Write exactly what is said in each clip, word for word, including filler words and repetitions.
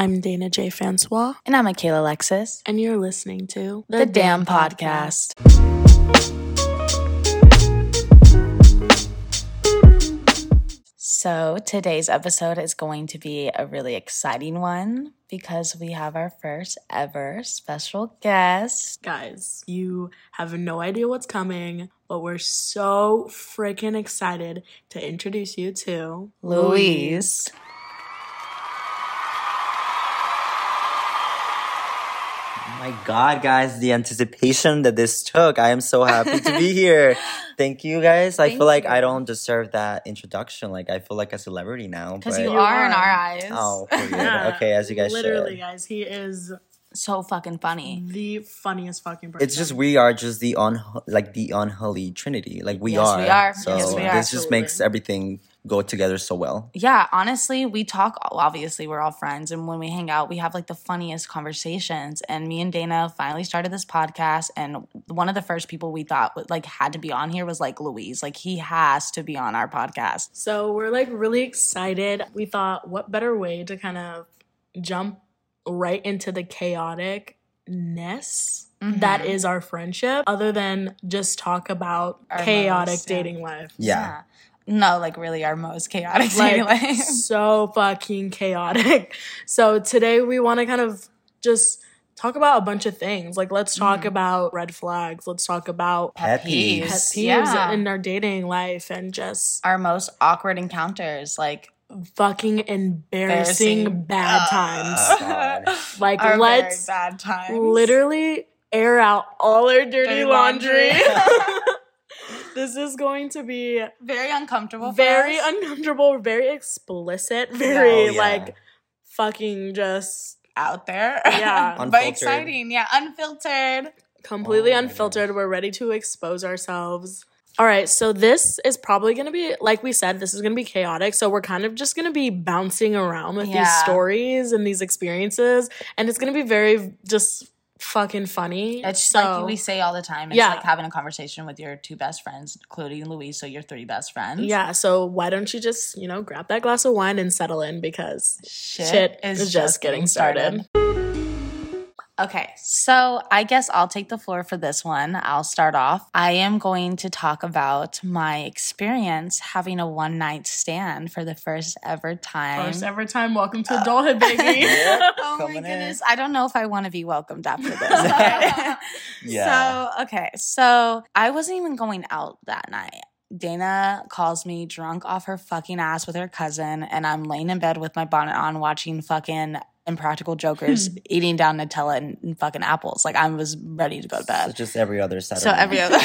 I'm Dana J. Francois. And I'm Mikayla Alexis. And you're listening to The, the Damn, Damn Podcast. Podcast. So today's episode is going to be a really exciting one because we have our first ever special guest. Guys, you have no idea what's coming, but we're so freaking excited to introduce you to Louis. Oh my God, guys, the anticipation that this took. I am so happy to be here. Thank you, guys. I Thank feel like you. I don't deserve that introduction. Like, I feel like a celebrity now. Because you are in our eyes. Oh, yeah. Okay, as you guys should. Literally, should. guys, he is... so fucking funny. The funniest fucking person. It's just we are just the on unha- like the unholy trinity. Like we yes, are. We are. So yes, we are. This just makes everything go together so well. Yeah, honestly, we talk obviously we're all friends, and when we hang out, we have like the funniest conversations. And me and Dana finally started this podcast, and one of the first people we thought like had to be on here was like Louis. Like he has to be on our podcast. So we're like really excited. We thought what better way to kind of jump right into the chaoticness mm-hmm. that is our friendship, other than just talk about our chaotic most, yeah. dating life. Yeah. yeah. No, like really our most chaotic like, dating life. So fucking chaotic. So today we want to kind of just talk about a bunch of things. Like let's talk mm-hmm. about red flags. Let's talk about pet peeves. Pet peeves yeah. in our dating life and just... our most awkward encounters. Like... fucking embarrassing, embarrassing. bad uh, times. Like, our let's bad times. Literally air out all our dirty, dirty laundry. laundry. This is going to be very uncomfortable. Very us. uncomfortable, very explicit, very oh, yeah. like fucking just out there. Yeah. Unfiltered. But exciting. Yeah. Unfiltered. Completely oh, unfiltered. Man. We're ready to expose ourselves. All right, so this is probably going to be, like we said, this is going to be chaotic. So we're kind of just going to be bouncing around with yeah. these stories and these experiences. And it's going to be very just fucking funny. It's so, like we say all the time. It's yeah. like having a conversation with your two best friends, including Louis, so your three best friends. Yeah, so why don't you just, you know, grab that glass of wine and settle in, because shit, shit is, is just, just getting started. started. Okay, so I guess I'll take the floor for this one. I'll start off. I am going to talk about my experience having a one-night stand for the first ever time. First ever time. Welcome to adulthood, baby. Yeah, oh my goodness. In. I don't know if I want to be welcomed after this. Okay? yeah. So, okay. So I wasn't even going out that night. Dana calls me drunk off her fucking ass with her cousin, and I'm laying in bed with my bonnet on watching fucking... Impractical Jokers, eating down Nutella and, and fucking apples. Like, I was ready to go to bed. So just every other Saturday. So every other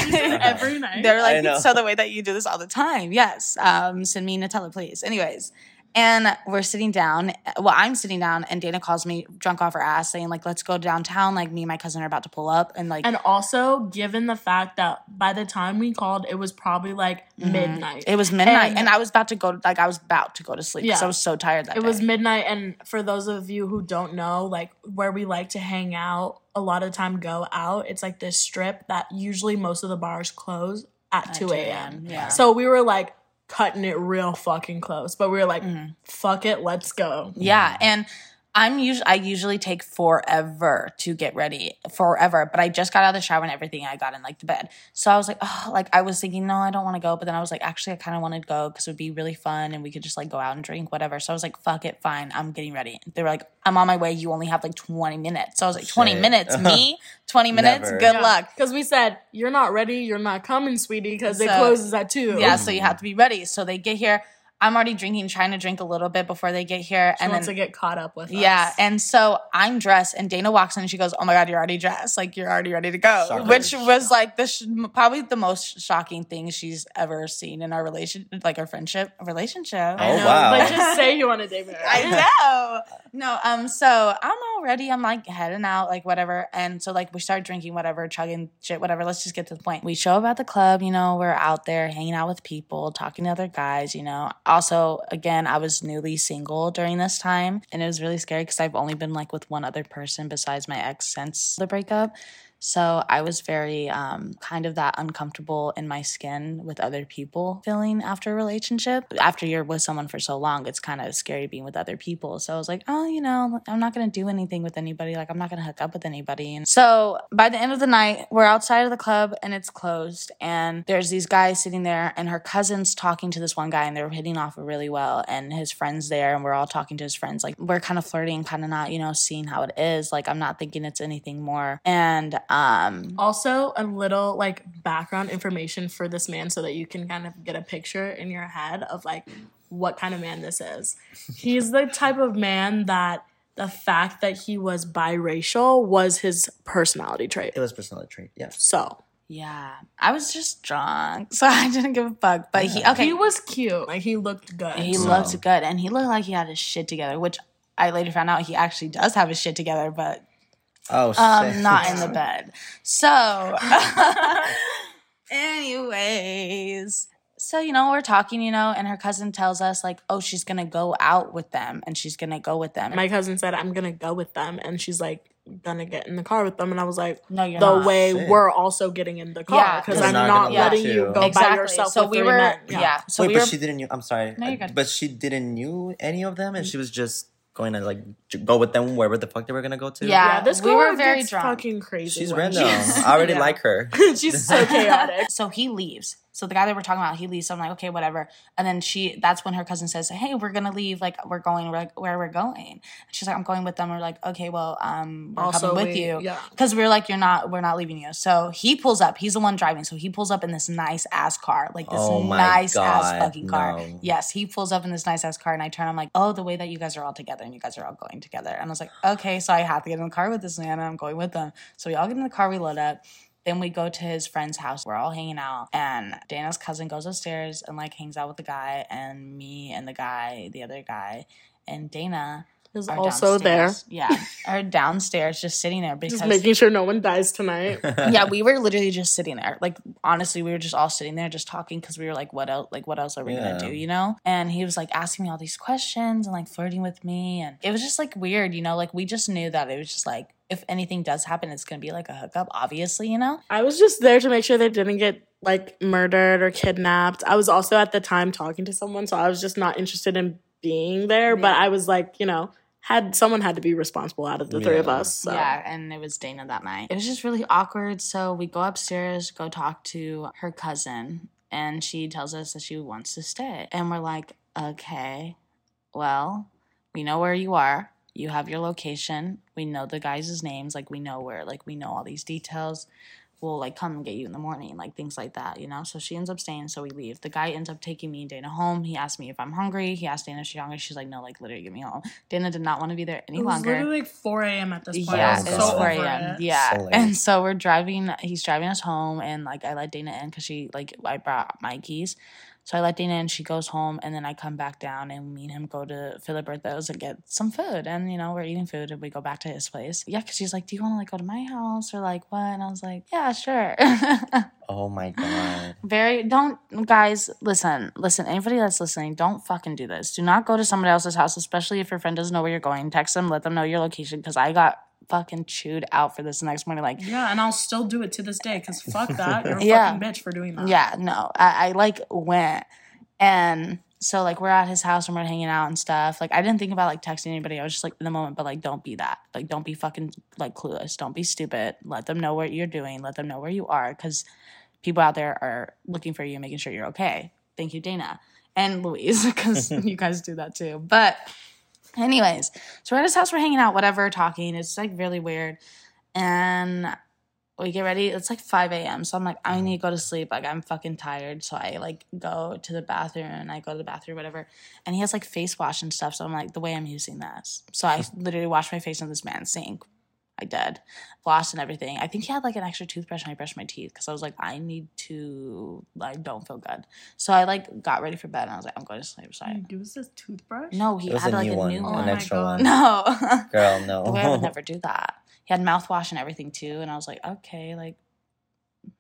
every night. They're like, so the way that you do this all the time. Yes. Um, send me Nutella, please. Anyways. And we're sitting down. Well, I'm sitting down, and Dana calls me drunk off her ass saying, like, let's go downtown. Like, me and my cousin are about to pull up. And, like, and also, given the fact that by the time we called, it was probably, like, mm-hmm. midnight. It was midnight. And, and I was about to go, like, I was about to go to sleep because yeah. I was so tired that it day. It was midnight. And for those of you who don't know, like, where we like to hang out, a lot of the time go out, it's, like, this strip that usually most of the bars close at, at two a.m. Yeah. So we were, like, cutting it real fucking close, but we were like, mm. fuck it, let's go. Yeah, and I'm usually I usually take forever to get ready, forever. But I just got out of the shower and everything. I got in like the bed, so I was like, oh, like I was thinking, no, I don't want to go. But then I was like, actually, I kind of want to go because it would be really fun and we could just like go out and drink, whatever. So I was like, fuck it, fine, I'm getting ready. They were like, I'm on my way. You only have like twenty minutes. So I was like, twenty Shit. minutes, me, twenty minutes, Never. good yeah. luck. Because we said, you're not ready, you're not coming, sweetie, because so, it closes at two. Yeah, so you have to be ready. So they get here. I'm already drinking, trying to drink a little bit before they get here. She and wants then, to get caught up with yeah, us. Yeah, and so I'm dressed, and Dana walks in, and she goes, oh my God, you're already dressed. Like, you're already ready to go. Sorry. Which was, like, the sh- probably the most shocking thing she's ever seen in our relationship, like, our friendship relationship. Oh, wow. But just say you want to date me. I know. No, um, so I'm all ready. I'm, like, heading out, like, whatever. And so, like, we start drinking whatever, chugging shit, whatever. Let's just get to the point. We show up at the club, you know, we're out there hanging out with people, talking to other guys, you know. Also, again, I was newly single during this time, and it was really scary because I've only been, like, with one other person besides my ex since the breakup. So I was very um, kind of that uncomfortable in my skin with other people feeling after a relationship. After you're with someone for so long, it's kind of scary being with other people. So I was like, oh, you know, I'm not going to do anything with anybody. Like, I'm not going to hook up with anybody. And so by the end of the night, we're outside of the club and it's closed. And there's these guys sitting there and her cousin's talking to this one guy and they're hitting off really well. And his friend's there and we're all talking to his friends. Like, we're kind of flirting, kind of not, you know, seeing how it is. Like, I'm not thinking it's anything more. And Um, also, a little, like, background information for this man so that you can kind of get a picture in your head of, like, what kind of man this is. He's the type of man that the fact that he was biracial was his personality trait. It was personality trait, yeah. So... yeah, I was just drunk, so I didn't give a fuck. But yeah. he, okay. He was cute. Like, he looked good. He so. looked good, and he looked like he had his shit together, which I later found out he actually does have his shit together, but... Oh, um, not in the bed. So, anyways, so, you know, we're talking, you know, and her cousin tells us, like, oh, she's going to go out with them, and she's going to go with them. My cousin said, I'm going to go with them, and she's like, going to get in the car with them. And I was like, no, you're the not. way Shit. we're also getting in the car because yeah, I'm not, not letting you go exactly. by yourself so with we three were, men. Yeah. yeah. So Wait, we but were, she didn't knew, I'm sorry. No, you're good. But she didn't knew any of them, and she was just... going to, like, go with them wherever the fuck they were going to go to. Yeah, yeah this girl we were very drunk. fucking crazy. She's random. She's, I already yeah. like her. She's so chaotic. So he leaves. So the guy that we're talking about, he leaves. So I'm like, okay, whatever. And then she, that's when her cousin says, hey, we're going to leave. Like, we're going where, where we're going. And she's like, I'm going with them. We're like, okay, well, um, we're also, coming with we, you. Because yeah. we we're like, you're not, we're not leaving you. So he pulls up. He's the one driving. So he pulls up in this nice-ass car. Like, this oh nice-ass fucking car. No. Yes, he pulls up in this nice-ass car. And I turn, I'm like, oh, the way that you guys are all together and you guys are all going together. And I was like, okay, so I have to get in the car with this man and I'm going with them. So we all get in the car. We load up. Then we go to his friend's house. We're all hanging out. And Dana's cousin goes upstairs and, like, hangs out with the guy. And me and the guy, the other guy, and Dana is also downstairs. there. Yeah. Are downstairs just sitting there. Because, just making sure no one dies tonight. Yeah, we were literally just sitting there. Like, honestly, we were just all sitting there just talking because we were like, what else, like, what else are we yeah. going to do, you know? And he was, like, asking me all these questions and, like, flirting with me. And it was just, like, weird, you know? Like, we just knew that it was just, like, if anything does happen, it's going to be like a hookup, obviously, you know? I was just there to make sure they didn't get, like, murdered or kidnapped. I was also at the time talking to someone, so I was just not interested in being there. Yeah. But I was like, you know, had someone had to be responsible out of the yeah. three of us. So. Yeah, and it was Dana that night. It was just really awkward. So we go upstairs, go talk to her cousin, and she tells us that she wants to stay. And we're like, okay, well, we know where you are. You have your location. We know the guys' names. Like, we know where. Like, we know all these details. We'll, like, come and get you in the morning. Like, things like that, you know? So she ends up staying, so we leave. The guy ends up taking me and Dana home. He asked me if I'm hungry. He asked Dana if she's hungry. She's like, no, like, literally get me home. Dana did not want to be there any longer. It was literally, like, four a.m. at this point. Yeah, it was four a.m. Yeah. So and so we're driving. He's driving us home, and, like, I let Dana in because she, like, I brought my keys. So I let Dana in, she goes home, and then I come back down and me and him go to Filiberto's and get some food. And, you know, we're eating food and we go back to his place. Yeah, because she's like, do you want to, like, go to my house or, like, what? And I was like, yeah, sure. Oh, my God. Very, don't, guys, listen, listen, anybody that's listening, don't fucking do this. Do not go to somebody else's house, especially if your friend doesn't know where you're going. Text them, let them know your location, because I got... fucking chewed out for this next morning, like, yeah, and I'll still do it to this day because fuck that, you're a yeah. fucking bitch for doing that. Yeah, no, I, I like went, and so, like, we're at his house and we're hanging out and stuff. Like, I didn't think about, like, texting anybody. I was just, like, in the moment, but, like, don't be that, like, don't be fucking, like, clueless, don't be stupid. Let them know what you're doing, let them know where you are, because people out there are looking for you, making sure you're okay. Thank you, Dana and Louise, because you guys do that too. But anyways, so we're at his house, we're hanging out, whatever, talking. It's, like, really weird. And we get ready. It's, like, five a.m. So I'm like, I need to go to sleep. Like, I'm fucking tired. So I, like, go to the bathroom, and I go to the bathroom, whatever. And he has, like, face wash and stuff. So I'm like, the way I'm using that. So I literally washed my face in this man's sink. I did. Floss and everything. I think he had, like, an extra toothbrush, and I brushed my teeth because I was like, I need to, like, don't feel good. So I, like, got ready for bed, and I was like, I'm going to sleep. Sorry. Did you use this toothbrush? No, he had, a like, new a one. new oh one. An extra one. No. Girl, no. The way I would never do that. He had mouthwash and everything, too, and I was like, okay, like,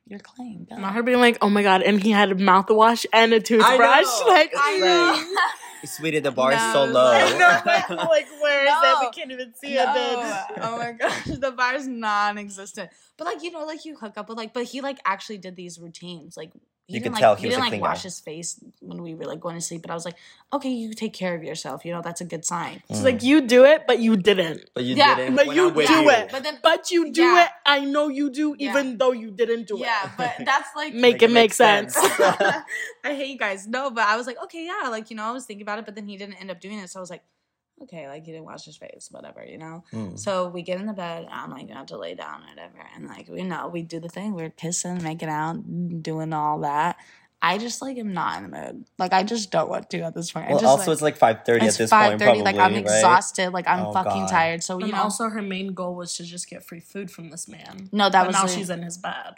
your claim. Bella. Not her being like, oh my god, and he had a mouthwash and a toothbrush. I know. Like, I know. Sweetie, the bar no, is so low. Like, no, like, like where no, is that? We can't even see no. it. Oh my gosh, the bar is non-existent. But like, you know, like you hook up with like, but he like actually did these routines. Like he you didn't, could like, tell he, he was didn't like wash his face when we were like going to sleep. But I was like, okay, you take care of yourself. You know, that's a good sign. Mm. So like you do it, but you didn't. But you yeah, didn't. But you do you. it. But, then, but you do yeah. it. I know you do, yeah. even though you didn't do yeah, it. Yeah, but that's like make like, it make sense. sense. I hate you guys. No, but I was like, okay, yeah, like you know, I was thinking about it, but then he didn't end up doing it, so I was like, okay, like he didn't wash his face, whatever, you know. Mm. So we get in the bed, and I'm like, you have to lay down, or whatever, and like you know, we do the thing, we're kissing, making out, doing all that. I just like am not in the mood. Like I just don't want to at this point. Well, I just, also like, it's like five thirty at this point. Probably, like I'm exhausted. Right? Like I'm oh, fucking God. tired. So you and know. Also, her main goal was to just get free food from this man. No, that but was now like, she's in his bed.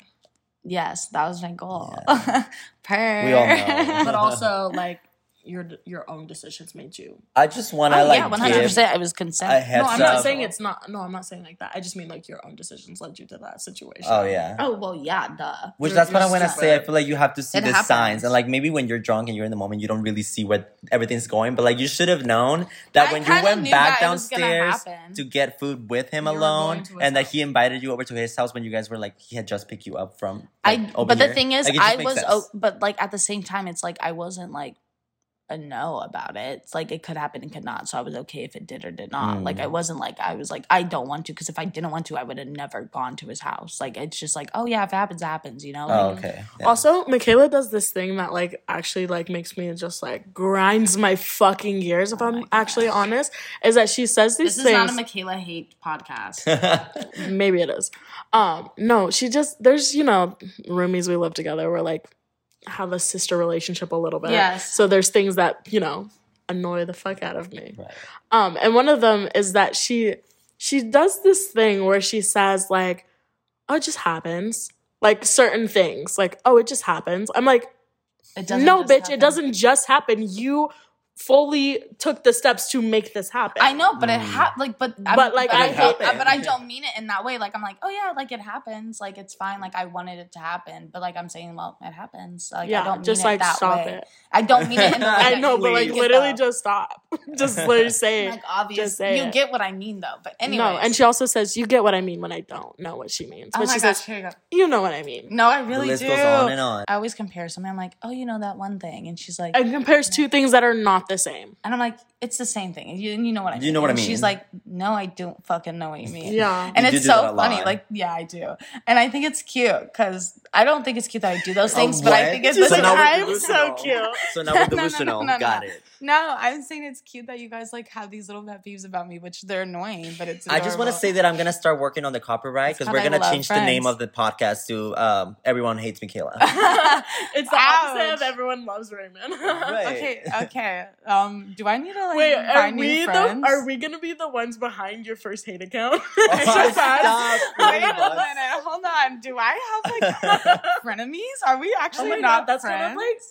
Yes, that was my goal. Yeah. Per. We all know. But also like. Your your own decisions made you. I just want to, oh, like, yeah, one hundred percent. It was consent. No, I'm not saying it's not. No, I'm not saying like that. I just mean, like, your own decisions led you to that situation. Oh, yeah. Oh, well, yeah, duh. Which you're, that's what I want to say. I feel like you have to see it the happens. signs. And, like, maybe when you're drunk and you're in the moment, you don't really see where everything's going. But, like, you should have known that I when you went back downstairs to get food with him you alone and that he invited you over to his house when you guys were, like, he had just picked you up from, like, I. over But here. the thing is, like, I was, oh, but, like, at the same time, it's, like, I wasn't, like, a no about it. It's like it could happen and could not, so I was okay if it did or did not. Mm. Like I wasn't like I was like I don't want to, because if I didn't want to I would have never gone to his house. Like it's just like, oh yeah, if it happens it happens, you know. Like, oh, okay. Yeah. Also Mikayla does this thing that like actually like makes me just like grinds my fucking gears if oh I'm actually honest, is that she says these this things. This is not a Mikayla hate podcast. Maybe it is. Um no, she just there's you know roomies we live together, we're like have a sister relationship a little bit. Yes. So there's things that, you know, annoy the fuck out of me. Right. Um, and one of them is that she she does this thing where she says, like, oh, it just happens. Like, certain things. Like, oh, it just happens. I'm like, it doesn't no, just bitch, happen. It doesn't just happen. You fully took the steps to make this happen. I know, but mm. it happened. Like, but I, but like but I hate, I, but I don't mean it in that way. Like I'm like, oh yeah, like it happens. Like it's fine. Like I wanted it to happen, but like I'm saying, well, it happens. Like yeah, I don't mean just, it like, that stop way. It. I don't mean it in the way. I know, but like literally, though. just stop. Just literally say it. Like obviously, you it. get what I mean, though. But anyway, no. And she also says, you get what I mean when I don't know what she means. But oh my she gosh, says, here you go. You know what I mean? No, I really the list do. Goes on and on. I always compare something. I'm like, oh, you know that one thing, and she's like, and compares two things that are not the same, and I'm like, it's the same thing. You, you know what I mean? You know what I mean? She's like, no, I don't fucking know what you mean. Yeah, and you it's so funny. Like, yeah, I do, and I think it's cute because I don't think it's cute that I do those things, but I think it's so like, I'm so cute. So now we're delusional. No, no, no, no, Got no. it. No, I'm saying it's cute that you guys like have these little pet peeves about me, which they're annoying, but it's. Adorable. I just want to say that I'm gonna start working on the copyright because we're gonna change friends. the name of the podcast to um, "Everyone Hates Mikayla." It's the opposite of "Everyone Loves Raymond." Right. Okay. Okay. Um, do I need to like Wait, find new friends? The, are we gonna be the ones behind your first hate account? Oh, stop, Wait us. a minute, hold on. Do I have like frenemies? Are we actually oh not God, that's friends? Kind of, like,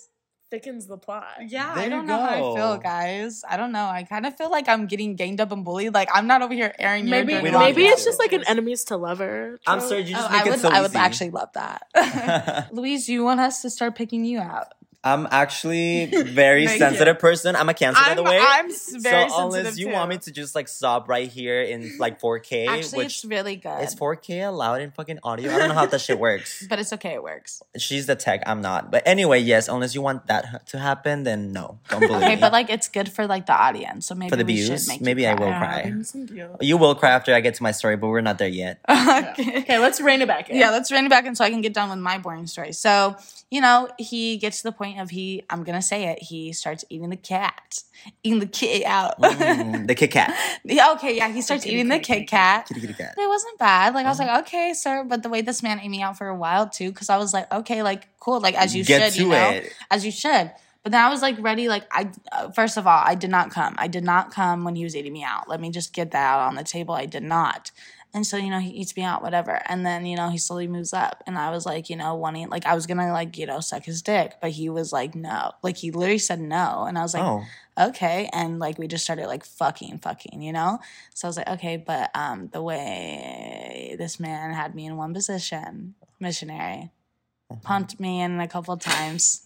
thickens the plot. Yeah, there I don't know how I feel, guys. I don't know. I kind of feel like I'm getting ganged up and bullied. Like I'm not over here airing. Maybe your maybe it's just like an enemies to lover. Trope. I'm sorry, you just oh, make I it would, so I would easy. actually love that. Louise, you want us to start picking you out? I'm actually very sensitive you. person. I'm a Cancer, I'm, by the way. I'm very so unless you too. want me to just like sob right here in like four K, actually, which it's really good. Is four K allowed in fucking audio? I don't know how that shit works. But it's okay, it works. She's the tech, I'm not. But anyway, yes. Unless you want that to happen, then no, don't believe okay, me. But like it's good for like the audience, so maybe for the we views. Should make maybe I will cry. You will cry after I get to my story, but we're not there yet. okay. okay, let's rein it back in. Yeah, let's rein it back in so I can get done with my boring story. So you know, he gets to the point of he, I'm going to say it, he starts eating the cat. Eating the kit out. mm, the Kit Kat. Yeah, okay, yeah, he starts kitty, eating kitty, the kitty, Kit Kat. Kitty, kitty, kitty, cat. It wasn't bad. Like, mm-hmm. I was like, okay, sir. But the way this man ate me out for a while, too, because I was like, okay, like, cool. Like, as you Get should, you know. It. As you should. But then I was, like, ready. Like, I uh, first of all, I did not come. I did not come when he was eating me out. Let me just get that out on the table. I did not. And so, you know, he eats me out, whatever. And then, you know, he slowly moves up. And I was like, you know, wanting, like, I was going to, like, you know, suck his dick. But he was like, no. Like, he literally said no. And I was like, oh. okay. And, like, we just started, like, fucking, fucking, you know? So I was like, okay, but um, the way this man had me in one position, missionary. uh-huh. pumped me in a couple times,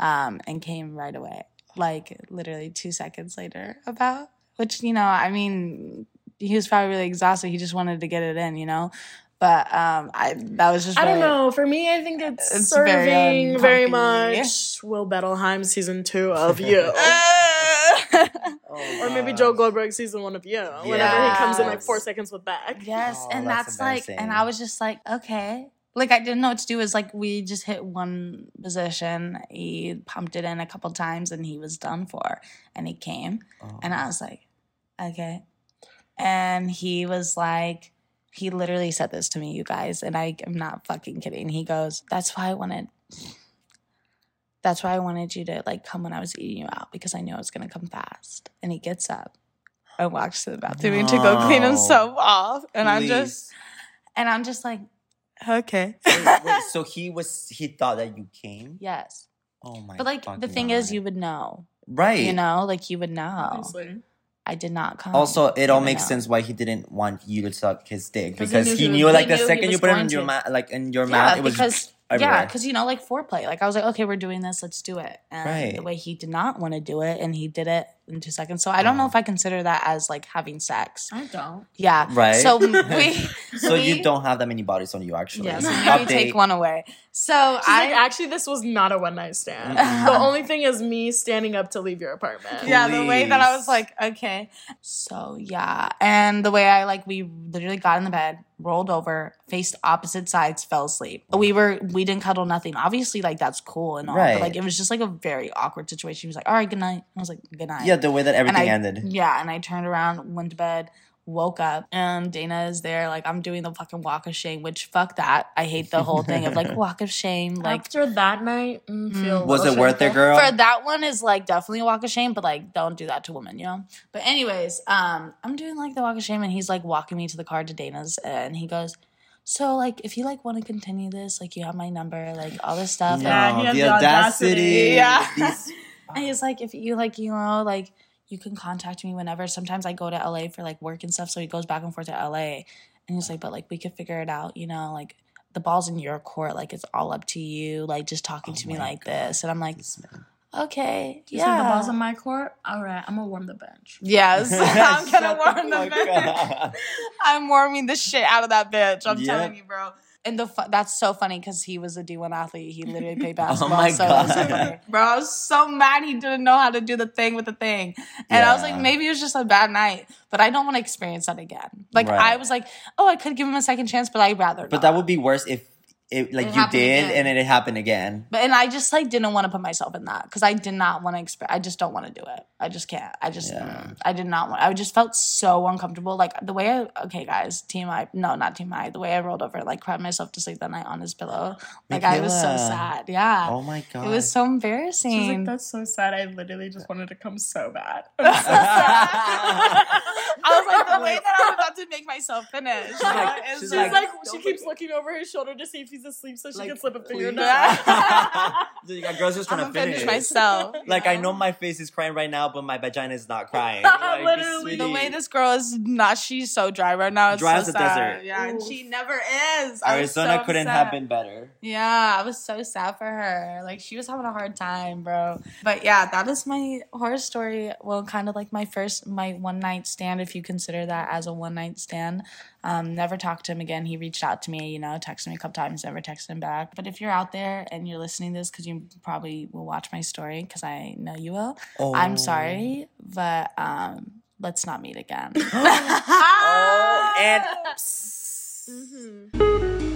um, and came right away, like literally two seconds later about, which, you know, I mean, he was probably really exhausted. He just wanted to get it in, you know? But um, I that was just I really, don't know. For me, I think it's, it's serving very, very much Will Bettelheim season two of you. Oh, or maybe Joe Goldberg season one of you. Yes. Whenever he comes in like four seconds with back. Yes, oh, and that's, that's like, and I was just like, okay. Like, I didn't know what to do. It was like, we just hit one position. He pumped it in a couple times, and he was done for. And he came. Oh. And I was like, okay. And he was like, he literally said this to me, you guys. And I am not fucking kidding. He goes, that's why I wanted... That's why I wanted you to, like, come when I was eating you out, because I knew I was going to come fast. And he gets up and walks to the bathroom no. to go clean himself off. And Please. I'm just and I'm just like, okay. wait, wait, so he was he thought that you came? Yes. Oh, my God. But, like, the thing God. is, you would know. Right. You know? Like, you would know. Obviously. I did not come. Also, it all makes know. sense why he didn't want you to suck his dick. Because he knew, he knew like, the knew second you put it in your, ma- like, in your yeah, mouth, it was... Because- Everywhere. Yeah, because, you know, like foreplay. Like, I was like, okay, we're doing this. Let's do it. And right. the way he did not want to do it, and he did it in two seconds. So I don't oh. know if I consider that as, like, having sex. I don't. Yeah. Right. So we... so we, you don't have that many bodies on you, actually. Yes. Yeah, so you take one away. So She's I... Like, actually, this was not a one-night stand. Mm-hmm. The only thing is me standing up to leave your apartment. Please. Yeah, the way that I was like, okay. So, yeah. And the way I, like, we literally got in the bed, rolled over, faced opposite sides, fell asleep. We were... We didn't cuddle, nothing. Obviously, like, that's cool and all. Right. But, like, it was just, like, a very awkward situation. She was like, all right, good night. I was like, good night. Yeah, the way that everything I, ended. Yeah, and I turned around, went to bed, woke up, and Dana is there. Like, I'm doing the fucking walk of shame, which, fuck that. I hate the whole thing of, like, walk of shame. Like, after that night, mm, feel was it worth it, girl? For that one is, like, definitely a walk of shame, but, like, don't do that to women, you know? But anyways, um, I'm doing, like, the walk of shame, and he's, like, walking me to the car to Dana's, and he goes... So, like, if you, like, want to continue this, like, you have my number, like, all this stuff. Yeah, like, the, the audacity. audacity. Yeah. And he's like, if you, like, you know, like, you can contact me whenever. Sometimes I go to L A for, like, work and stuff, so he goes back and forth to L A. And he's like, but, like, we could figure it out, you know, like, the ball's in your court. Like, it's all up to you, like, just talking oh to me like God. this. And I'm like, this man. Okay, you yeah. You the ball's in my court? All right, I'm going to warm the bench. Yes, I'm going to warm the bench. I'm warming the shit out of that bitch. I'm yeah. telling you, bro. And the fu- that's so funny because he was a D one athlete. He literally played basketball. Oh, my so God. Was like, bro, I was so mad he didn't know how to do the thing with the thing. And yeah. I was like, maybe it was just a bad night, but I don't want to experience that again. Like, right. I was like, oh, I could give him a second chance, but I'd rather not. But that would be worse if... It, like it you did, again. and it happened again. But and I just like didn't want to put myself in that because I did not want to experience. I just don't want to do it. I just can't. I just yeah. I did not want. I just felt so uncomfortable. Like the way I okay, guys, T M I. No, not T M I. The way I rolled over, like cried myself to sleep that night on his pillow. Like Mikayla. I was so sad. Yeah. Oh my God. It was so embarrassing. She was like, that's so sad. I literally just wanted to come so bad. I'm so sad. I was like the way that I'm about to make myself finish. She's like, she's she's like, like she keeps looking over his shoulder to see if. He's asleep, so she like, can slip a finger down. You got girls just trying I'm to finish. finish myself. Like yeah. I know my face is crying right now, but my vagina is not crying. Like, literally, the way this girl is not. She's so dry right now. It's dry so as a sad. desert. Yeah, and she never is. I Arizona so couldn't have been better. Yeah, I was so sad for her. Like she was having a hard time, bro. But yeah, that is my horror story. Well, kind of like my first, my one night stand, if you consider that as a one night stand. Um, never talked to him again. He reached out to me, you know, texted me a couple times, never texted him back. But if you're out there and you're listening to this, because you probably will watch my story, because I know you will, oh. I'm sorry, but um, let's not meet again. oh, and... mm-hmm.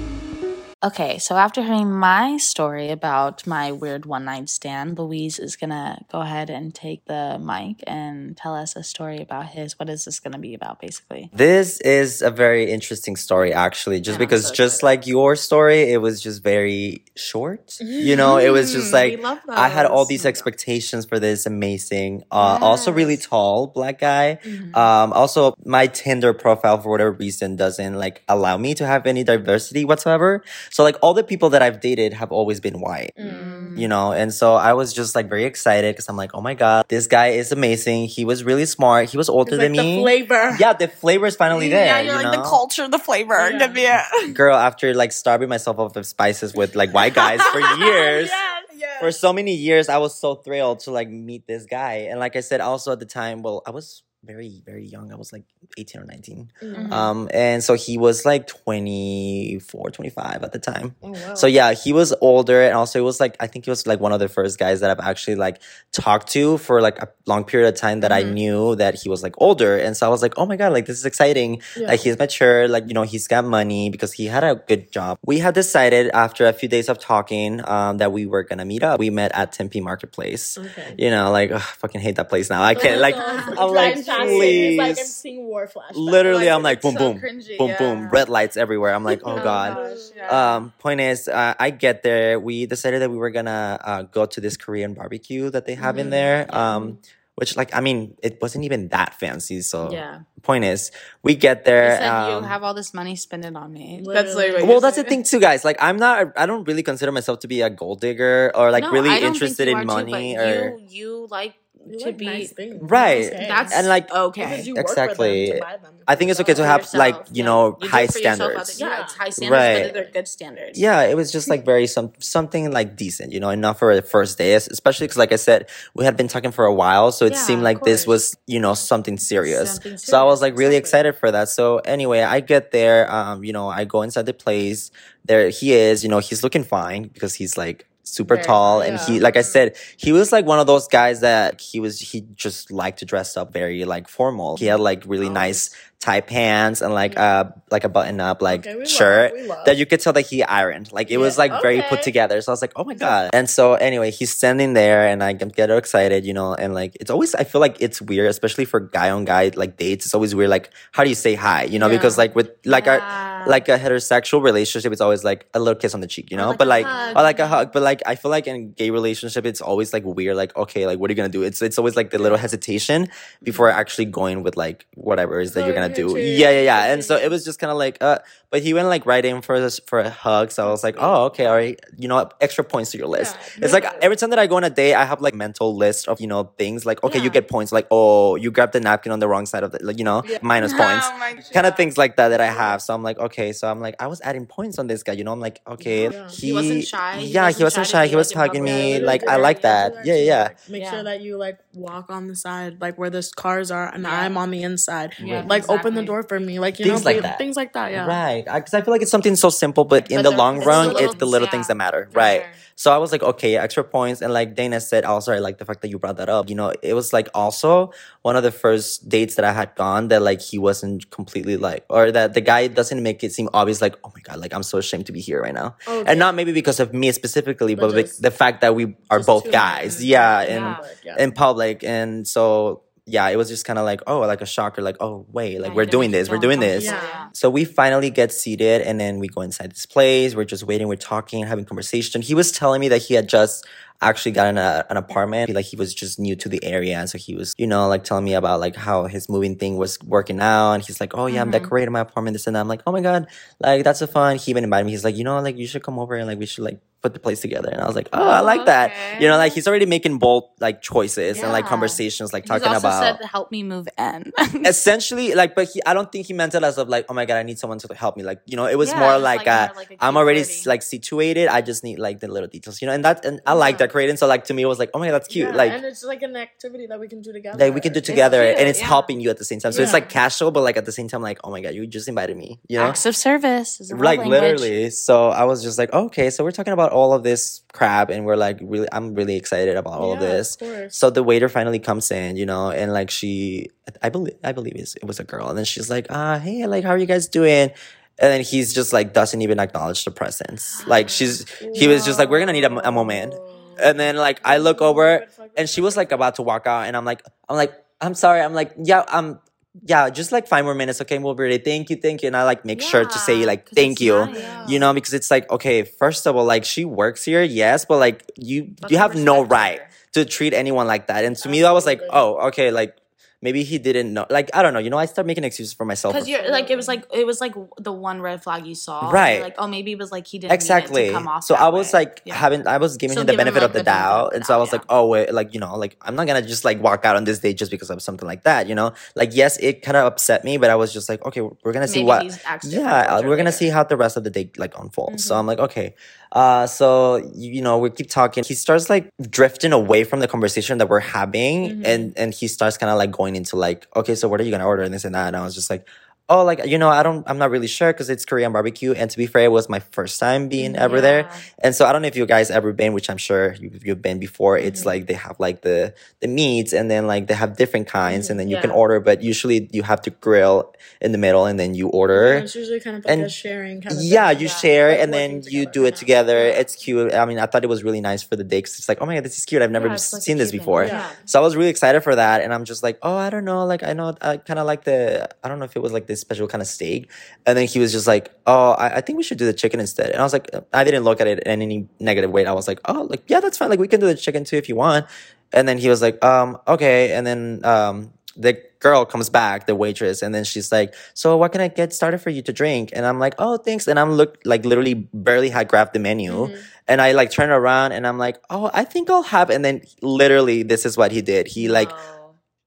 Okay, so after hearing my story about my weird one-night stand, Louis is going to go ahead and take the mic and tell us a story about his. What is this going to be about, basically? This is a very interesting story, actually, just yeah, because so just like your story, it was just very short. You know, it was just like, I had all these expectations for this amazing, uh, yes. also really tall black guy. Mm-hmm. Um, also, my Tinder profile, for whatever reason, doesn't like allow me to have any diversity whatsoever. So, like, all the people that I've dated have always been white. Mm. Mm-hmm. You know, and so I was just like very excited because I'm like, oh my God, this guy is amazing. He was really smart. He was older like than the me. The flavor. Yeah, the flavor is finally yeah, there. Yeah, you're you like know? The culture, the flavor. Yeah. Girl, after like starving myself off of spices with like white guys for years. Yes. Yes. For so many years, I was so thrilled to like meet this guy. And like I said, also at the time, well, I was very, very young. I was like eighteen or nineteen. Mm-hmm. Um, and so he was like twenty-four, twenty-five at the time. Oh, wow. So yeah, he was older. And also it was like, I think he was like one of the first guys that I've actually like talked to for like a long period of time that mm-hmm. I knew that he was like older. And so I was like, oh my God, like this is exciting. Yeah. Like he's mature. Like, you know, he's got money because he had a good job. We had decided after a few days of talking um, that we were going to meet up. We met at Tempe Marketplace. Okay. You know, like, ugh, fucking hate that place now. I can't like, I'm like, please. It's like I'm seeing war flashbacks. Literally, like, I'm like, boom, so boom, cringy, boom, yeah. boom. Red lights everywhere. I'm like, oh, oh God. Gosh, yeah. Um, point is, uh, I get there. We decided that we were going to uh, go to this Korean barbecue that they have mm-hmm. in there. Um, which, like, I mean, it wasn't even that fancy. So, yeah. Point is, we get there. You said um, you have all this money, spend it on me. Literally. That's like, well, that's the thing too, guys. Like, I'm not. I don't really consider myself to be a gold digger or like no, really interested in money. Too, or you, you like. You to like be nice right okay. That's and like okay you exactly them, them, I think it's okay to have yourself, like you yeah. know you high standards yeah, yeah it's high standards right. But they're good standards yeah it was just like very some something like decent you know enough for the first day especially because like I said we had been talking for a while so it yeah, seemed like this was you know something serious. something serious so I was like really exactly. excited for that so anyway I get there um you know I go inside the place there he is you know he's looking fine because he's like super very, tall and yeah. he like I said he was like one of those guys that he was he just liked to dress up very like formal he had like really oh. nice tie pants and like mm-hmm. uh like a button up like okay, shirt love, love. That you could tell that he ironed like it yeah. was like okay. very put together so I was like oh my God and so anyway he's standing there and I get excited you know and like it's always I feel like it's weird especially for guy on guy like dates it's always weird like how do you say hi you know yeah. because like with like yeah. our like a heterosexual relationship it's always like a little kiss on the cheek you know like but like or like a hug but like I feel like in gay relationship it's always like weird like okay like what are you gonna do it's it's always like the little hesitation before actually going with like whatever it is that oh, you're gonna do yeah yeah yeah and so it was just kind of like uh but he went like right in for this for a hug so I was like oh okay all right you know extra points to your list yeah, it's yeah. like every time that I go on a date I have like mental list of you know things like okay yeah. you get points like oh you grabbed the napkin on the wrong side of the like you know yeah. minus points oh kind of things like that that I have so I'm like okay so I'm like I was adding points on this guy you know I'm like okay yeah. he, he wasn't shy he yeah wasn't he wasn't shy he was hugging me yeah, like I like that yeah yeah make yeah. sure that you like walk on the side like where the cars are and yeah. I'm on the inside yeah. like exactly. open the door for me like you things know like that. Things like that yeah right because I, I feel like it's something so simple but, but in the long run the little, it's the little yeah, things that matter right sure. So I was like okay extra points and like Dana said also I like the fact that you brought that up you know it was like also one of the first dates that I had gone that like he wasn't completely like or that the guy doesn't make it seem obvious like oh my God like I'm so ashamed to be here right now okay. and not maybe because of me specifically but, but just, the fact that we are both guys yeah, yeah. in yeah. in public and so yeah, it was just kind of like, oh, like a shocker, like, oh, wait, like, yeah, we're doing this, we're doing this. Yeah. So we finally get seated and then we go inside this place. We're just waiting, we're talking, having conversation. He was telling me that he had just actually got in a, an apartment. He, like, he was just new to the area. And so he was, you know, like telling me about like how his moving thing was working out. And he's like, oh, yeah, mm-hmm. I'm decorating my apartment, this and that. I'm like, oh, my God, like, that's so fun. He even invited me. He's like, you know, like, you should come over and like, we should like put the place together. And I was like, oh, I like okay. that. You know, like he's already making bold like choices yeah. and like conversations, like talking he's also about. Said, help me move in. Essentially, like, but he, I don't think he meant it as of like, oh my God, I need someone to help me. Like, you know, it was yeah, more like, like, a, like a I'm already like situated. I just need like the little details, you know, and that, and I like yeah. decorating. So like to me, it was like, oh my God, that's cute. Yeah, like, and it's like an activity that we can do together. Like we can do together it's and it's yeah. helping you at the same time. So yeah. it's like casual, but like at the same time, like, oh my God, you just invited me. You know? Acts of service. Is like language. Literally. So I was just like, oh, okay, so we're talking about all of this crap and we're like really I'm really excited about all yeah, of this of so the waiter finally comes in you know and like she I believe I believe it was a girl and then she's like ah uh, hey like how are you guys doing and then he's just like doesn't even acknowledge the presence like she's he was just like we're gonna need a, a moment and then like I look over and she was like about to walk out and I'm like I'm like I'm sorry I'm like yeah I'm yeah, just like five more minutes. Okay, we'll be ready. Thank you, thank you. And I like make yeah, sure to say like thank you, not, yeah. you know, because it's like okay, first of all, like she works here, yes, but like you, but you have no right her. To treat anyone like that. And to oh, me, that was like, oh, okay, like maybe he didn't know. Like, I don't know. You know, I start making excuses for myself. Because you're like, it was like, it was like the one red flag you saw. Right. Like, oh, maybe it was like he didn't exactly. mean it to come off. So I was way. like, yeah. having, I was giving so him the benefit him, like, of the, the doubt. And so I was yeah. like, oh, wait, like, you know, like, I'm not going to just like walk out on this date just because of something like that, you know? Like, yes, it kind of upset me, but I was just like, okay, we're going to see maybe what. Yeah, we're going to see how the rest of the date like unfolds. Mm-hmm. So I'm like, okay. Uh, so, you know, we keep talking. He starts like drifting away from the conversation that we're having. Mm-hmm. And, and he starts kind of like going into like, okay, so what are you going to order? And this and that. And I was just like, oh, like, you know, I don't, I'm not really sure because it's Korean barbecue. And to be fair, it was my first time being ever yeah. there. And so I don't know if you guys ever been, which I'm sure you've, you've been before. Mm-hmm. It's like they have like the, the meats and then like they have different kinds mm-hmm. and then you yeah. can order. But usually you have to grill in the middle and then you order. Yeah, it's usually kind of like and, a sharing kind of yeah, thing. You yeah, you share like and then you do it now. together. It's cute. I mean, I thought it was really nice for the day because it's like, oh my God, this is cute. I've never yeah, seen like this before. Yeah. So I was really excited for that. And I'm just like, oh, I don't know. Like, I know I kind of like the, I don't know if it was like this special kind of steak. And then he was just like, oh, I, I think we should do the chicken instead. And I was like, I didn't look at it in any negative way. I was like, oh, like, yeah, that's fine. Like, we can do the chicken too if you want. And then he was like, um, okay. And then um, the girl comes back, the waitress, and then she's like, so what can I get started for you to drink? And I'm like, oh, thanks. And I'm look like literally barely had grabbed the menu. Mm-hmm. And I like turn around and I'm like, oh, I think I'll have. And then literally this is what he did. He like, oh.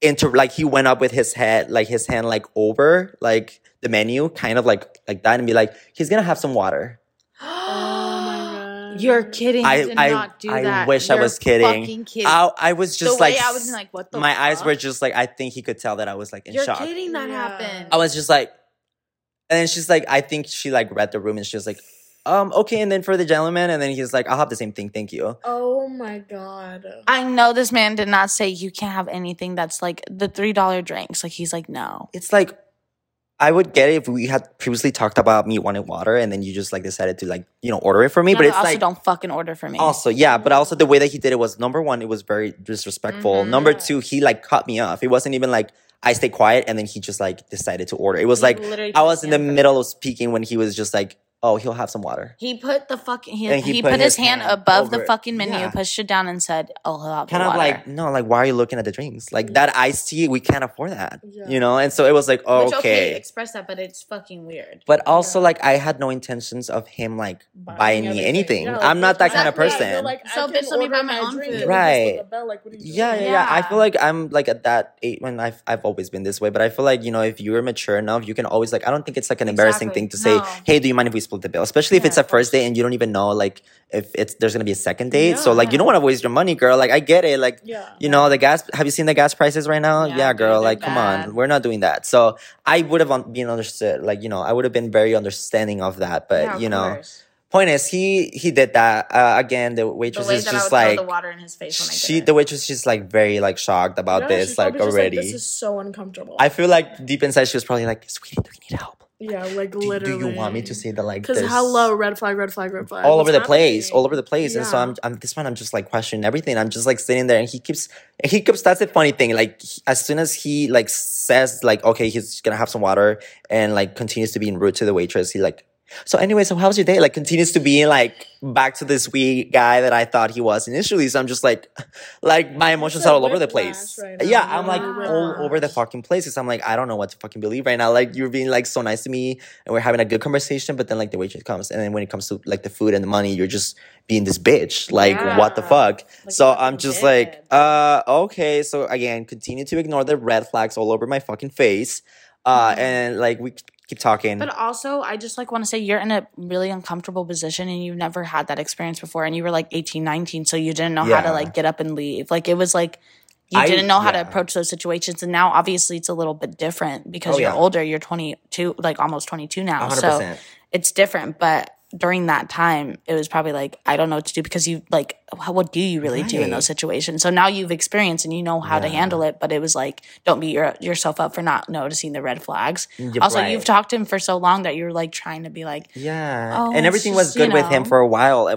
Into like he went up with his head, like his hand, like over like the menu, kind of like like that, and be like, he's gonna have some water. Oh my God! You're kidding! I did I, not do I that. wish You're I was kidding. kidding. I I was just the like, way I was like, what the? My fuck? eyes were just like, I think he could tell that I was like in You're shock. You're kidding! That yeah. happened. I was just like, and then she's like, I think she like read the room, and she was like, Um, okay, and then for the gentleman, and then he's like, I'll have the same thing, thank you. Oh my God. I know this man did not say you can't have anything that's like the three dollar drinks. Like, he's like, no. It's like, I would get it if we had previously talked about me wanting water, and then you just like decided to like, you know, order it for me. Yeah, but, but it's also like, don't fucking order for me. Also, yeah, but also the way that he did it was, number one, it was very disrespectful. Mm-hmm. Number two, he like cut me off. It wasn't even like, I stayed quiet, and then he just like decided to order. It was he like, I was in the middle of speaking when he was just like, oh, he'll have some water. He put the fucking he, he, he put, put his, his hand, hand above the fucking menu, yeah. pushed it down, and said, "Oh, he'll have kind the water." Kind of like, no, like why are you looking at the drinks? Like yeah. that iced tea, we can't afford that, yeah. you know. And so it was like, oh, Which, okay, okay, express that, but it's fucking weird. But also, yeah. like, I had no intentions of him like buying, buying me anything. Yeah, like, I'm not that exactly. kind of person. Yeah, like, so bitch, let me buy my own food. Right? Like, yeah, yeah, yeah, yeah. I feel like I'm like at that age when I've I've always been this way, but I feel like you know if you are mature enough, you can always like I don't think it's like an embarrassing thing to say. Hey, do you mind if we split the bill, especially yeah, if it's a first date and you don't even know like if it's there's gonna be a second date yeah. so like you don't want to waste your money, girl. Like I get it, like yeah. you know the gas, have you seen the gas prices right now? Yeah, yeah girl, like come bad. on, we're not doing that. So I would have been understood, like you know I would have been very understanding of that, but yeah, you know course. Point is he he did that uh, again. The waitress the is just like the water in his face when I she the waitress she's like very like shocked about no, this like already like, this is so uncomfortable. I feel like deep inside she was probably like, sweetie, do we need help? Yeah, like do, literally. Do you want me to say that? Like, because hello, red flag, red flag, red flag. All What's over the happening? place, all over the place. Yeah. And so I'm, I'm this one. I'm just like questioning everything. I'm just like sitting there, and he keeps, he keeps. That's the funny thing. Like he, as soon as he like says like, okay, he's gonna have some water, and like continues to be rude to the waitress. He like, so anyway, so how's your day? Like continues to be like back to this weird guy that I thought he was initially. So I'm just like, like my emotions are all over the place. Right yeah, wow. I'm like all over the fucking place. Cause I'm like, I don't know what to fucking believe right now. Like you're being like so nice to me and we're having a good conversation. But then like the waitress comes. And then when it comes to like the food and the money, you're just being this bitch. Like yeah. what the fuck? Like, so I'm just did. like, uh, okay. So again, continue to ignore the red flags all over my fucking face. Uh, mm-hmm. And like we... keep talking. But also, I just like want to say you're in a really uncomfortable position and you've never had that experience before. And you were like eighteen, nineteen, so you didn't know yeah. how to like get up and leave. Like it was like you I, didn't know yeah. how to approach those situations. And now obviously it's a little bit different because oh, you're yeah. older. You're twenty-two, like almost twenty-two now. one hundred percent. So it's different. But during that time, it was probably like, I don't know what to do because you like, what do you really right. do in those situations? So now you've experienced and you know how yeah. to handle it, but it was like, don't beat your, yourself up for not noticing the red flags. You're also, right. you've talked to him for so long that you're like trying to be like, yeah. Oh, and everything just, was good you know. with him for a while.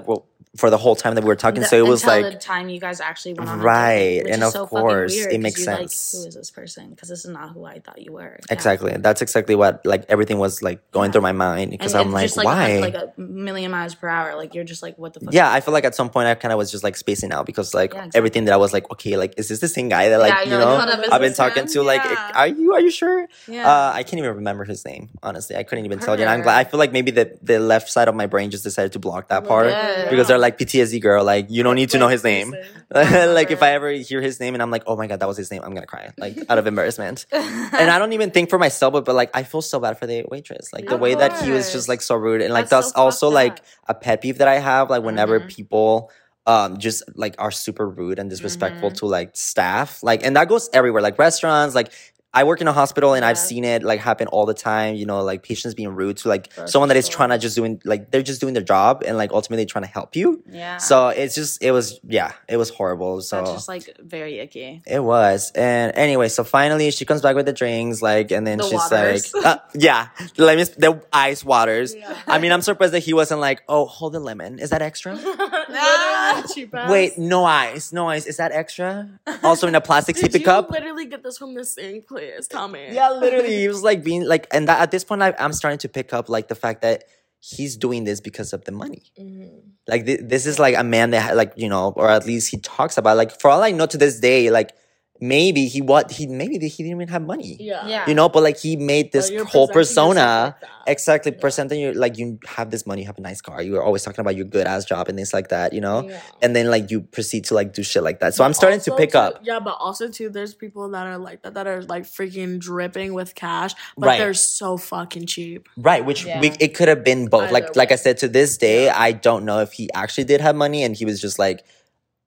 for the whole time that we were talking. The, so it was like the time you guys actually went on, right? Date, and of so course, weird, it makes sense. Like, who is this person? Because this is not who I thought you were. Yeah. Exactly, and that's exactly what like everything was like going yeah. through my mind, because I'm like, just, like, why? Like a million miles per hour. Like you're just like, what the fuck? Yeah, I feel like at some point I kind of was just like spacing out because like yeah, exactly. everything that I was like, okay, like is this the same guy that like yeah, you know like, I've been talking man? to? Like, yeah. are you are you sure? Yeah. Uh, I can't even remember his name. Honestly, I couldn't even Her. tell you. And I'm glad. I feel like maybe the the left side of my brain just decided to block that part yeah. because they're like. Like P T S D girl, like you don't need to know his name. Like if I ever hear his name and I'm like, oh my god, that was his name, I'm gonna cry, like out of embarrassment. And I don't even think for myself, but, but like I feel so bad for the waitress, like the way that he was just like so rude, and like that's, that's so also like a pet peeve that I have, like whenever mm-hmm. people um just like are super rude and disrespectful mm-hmm. to like staff, like, and that goes everywhere, like restaurants, like. I work in a hospital and yeah. I've seen it like happen all the time, you know, like patients being rude to like First someone that is trying to just doing like they're just doing their job and like ultimately trying to help you. Yeah. So it's just it was yeah, it was horrible. So that's just like very icky. It was. And anyway, so finally she comes back with the drinks, like, and then the she's waters. like uh, yeah, let me the ice waters. Yeah. I mean, I'm surprised that he wasn't like, oh, hold the lemon. Is that extra? No. Wait, no ice, no ice. Is that extra? Also in a plastic sippy cup. Did you literally get this from the sink, please? Tommy. Yeah, literally. He was like being like, and that, at this point, I, I'm starting to pick up like the fact that he's doing this because of the money. Mm-hmm. Like th- this is like a man that like, you know, or at least he talks about like, for all I know to this day, like maybe he what he maybe he didn't even have money. Yeah, yeah. You know, but like he made this well, whole persona like exactly yeah. presenting you like you have this money, you have a nice car, you were always talking about your good ass job and things like that, you know. Yeah. And then like you proceed to like do shit like that. So but I'm starting to pick too, up. Yeah, but also too, there's people that are like that that are like freaking dripping with cash, but right. they're so fucking cheap. Right, which yeah. we, it could have been both. Either like way. Like I said, to this day, I don't know if he actually did have money and he was just like.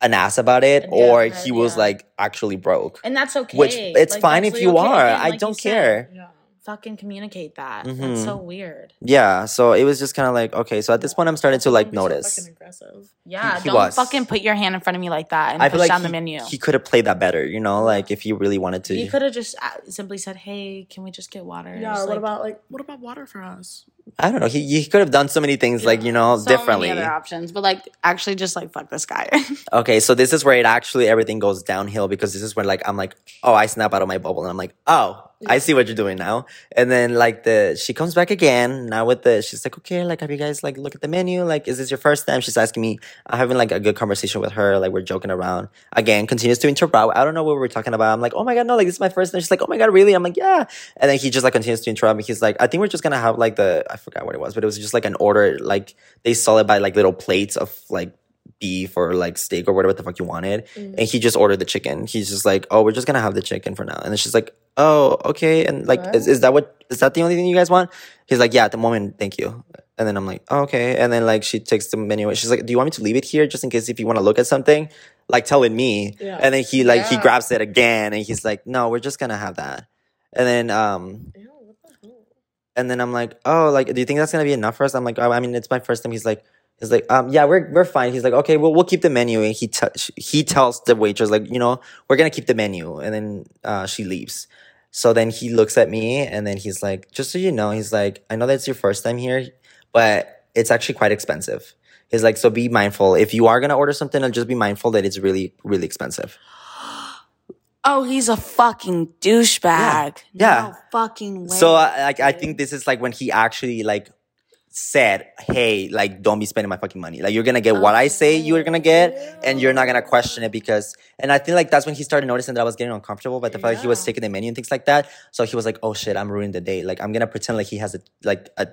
An ass about it, yeah, or he was yeah. like actually broke, and that's okay. Which it's like, fine if you okay. are. And, like, I don't care. Said, yeah. Fucking communicate that. Mm-hmm. That's so weird. Yeah. So it was just kind of like okay. So at this point, I'm starting to like don't be notice. So fucking aggressive. Yeah. He, he don't was. fucking put your hand in front of me like that and I push feel like down he, the menu. He could have played that better, you know. Like if he really wanted to, he could have just simply said, "Hey, can we just get water?" Yeah. Just, what like, about like what about water for us? I don't know. He he could have done so many things, like, you know, so differently. Many other options, but like actually just like fuck this guy. Okay, so this is where it actually everything goes downhill, because this is where like I'm like, oh, I snap out of my bubble, and I'm like, oh, yeah. I see what you're doing now. And then like the she comes back again now with the she's like, okay, like have you guys like look at the menu? Like, is this your first time? She's asking me. I'm having like a good conversation with her. Like we're joking around again. Continues to interrupt. I don't know what we were talking about. I'm like, oh my god, no, like this is my first time. She's like, oh my god, really? I'm like, yeah. And then he just like continues to interrupt me. He's like, I think we're just gonna have like the I forgot what it was, but it was just like an order. Like they sell it by like little plates of like beef or like steak or whatever the fuck you wanted. Mm-hmm. And he just ordered the chicken. He's just like, oh, we're just gonna have the chicken for now. And then she's like, oh, okay. And like, is, is that what is that the only thing you guys want? He's like, yeah, at the moment, thank you. And then I'm like, oh, okay. And then like she takes the menu. She's like, do you want me to leave it here just in case if you want to look at something? Like telling me. Yeah. And then he like yeah. he grabs it again and he's like, no, we're just gonna have that. And then um yeah. And then I'm like, oh, like, do you think that's going to be enough for us? I'm like, oh, I mean, it's my first time. He's like, he's like, um, yeah, we're we're fine. He's like, okay, well, we'll keep the menu. And he t- he tells the waitress, like, you know, we're going to keep the menu. And then uh, she leaves. So then he looks at me and then he's like, just so you know, he's like, I know that's your first time here, but it's actually quite expensive. He's like, so be mindful. If you are going to order something, just be mindful that it's really, really expensive. Oh, he's a fucking douchebag. Yeah. yeah. No fucking way. So I, I, I think this is like when he actually like said, hey, like don't be spending my fucking money. Like you're going to get okay. what I say you're going to get and you're not going to question it because... And I think like that's when he started noticing that I was getting uncomfortable by the yeah. fact that he was taking the menu and things like that. So he was like, oh shit, I'm ruining the day. Like I'm going to pretend like he has a like a...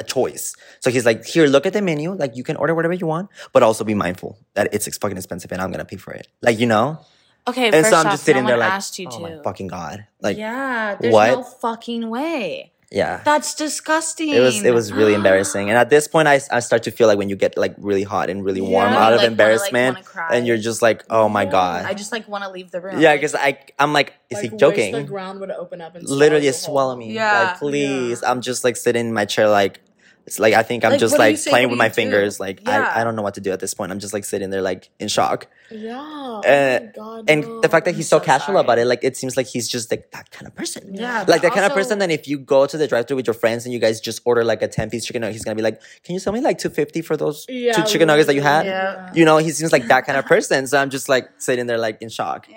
a choice. So he's like, here, look at the menu. Like you can order whatever you want, but also be mindful that it's fucking expensive and I'm going to pay for it. Like, you know? Okay, and first so I'm off, just sitting no there like, you oh to. my fucking god! Like, yeah, there's what? no fucking way. Yeah, that's disgusting. It was it was really embarrassing, and at this point, I, I start to feel like when you get like really hot and really yeah, warm out like, of embarrassment, wanna, like, wanna and you're just like, oh my yeah. god, I just like want to leave the room. Yeah, because I I'm like, is like, he joking? Wish the ground would open up and literally swallow me. Yeah, like, please. Yeah. I'm just like sitting in my chair like. It's like I think I'm like, just like playing with my do? fingers. Like yeah. I, I don't know what to do at this point. I'm just like sitting there like in shock. Yeah. Uh, oh my God, and no. the fact that he's so, so casual sorry. about it, like it seems like he's just like that kind of person. Yeah. Like that also, kind of person that if you go to the drive-thru with your friends and you guys just order like a ten-piece chicken nugget, he's gonna be like, "Can you sell me like two fifty for those yeah, two chicken nuggets that you had?" Yeah. You know, he seems like that kind of person. So I'm just like sitting there like in shock. Ew.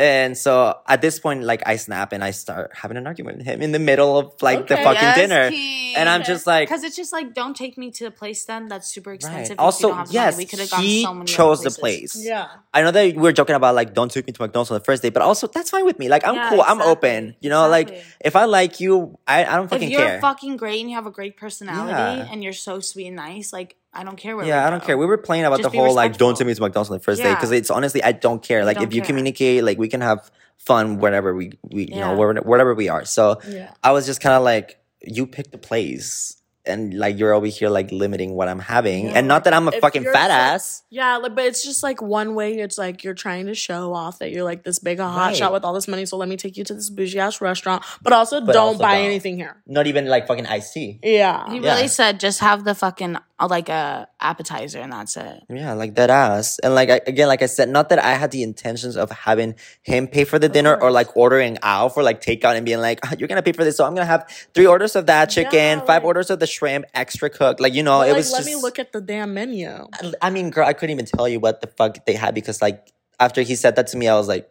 And so at this point, like I snap and I start having an argument with him in the middle of like okay. the fucking yes, dinner, King. And I'm just like. It's just like, don't take me to a place then that's super expensive. Right. Also, don't have yes, we could have gone he so many chose the place. Yeah, I know that we were joking about like, don't take me to McDonald's on the first day, but also that's fine with me. Like, I'm yeah, cool, exactly. I'm open. You know, exactly. like if I like you, I, I don't fucking care. If you're care. fucking great and you have a great personality yeah. and you're so sweet and nice, like. I don't care where yeah, we Yeah, I don't go. care. We were playing about just the whole, like, don't take me to McDonald's on the first yeah. day. Because it's honestly, I don't care. Like, don't if you care. communicate, like, we can have fun whenever we, we you yeah. know, wherever, wherever we are. So yeah. I was just kind of like, you pick the place. And, like, you're over here, like, limiting what I'm having. Yeah. And not that I'm a if fucking fat ass. Yeah, like, but it's just, like, one way. It's, like, you're trying to show off that you're, like, this big hot right. shot with all this money. So let me take you to this bougie-ass restaurant. But also but don't also buy don't. anything here. Not even, like, fucking iced tea. Yeah. He yeah. really said just have the fucking, like, a appetizer and that's it. Yeah, like, that ass. And, like, I, again, like I said, not that I had the intentions of having him pay for the dinner or, like, ordering out for, like, takeout and being like, oh, you're going to pay for this. So I'm going to have three orders of that chicken, yeah, like- five orders of the shrimp, extra cooked, like, you know, well, it was like, just let me look at the damn menu. I, I mean, girl, I couldn't even tell you what the fuck they had because, like, after he said that to me, I was like,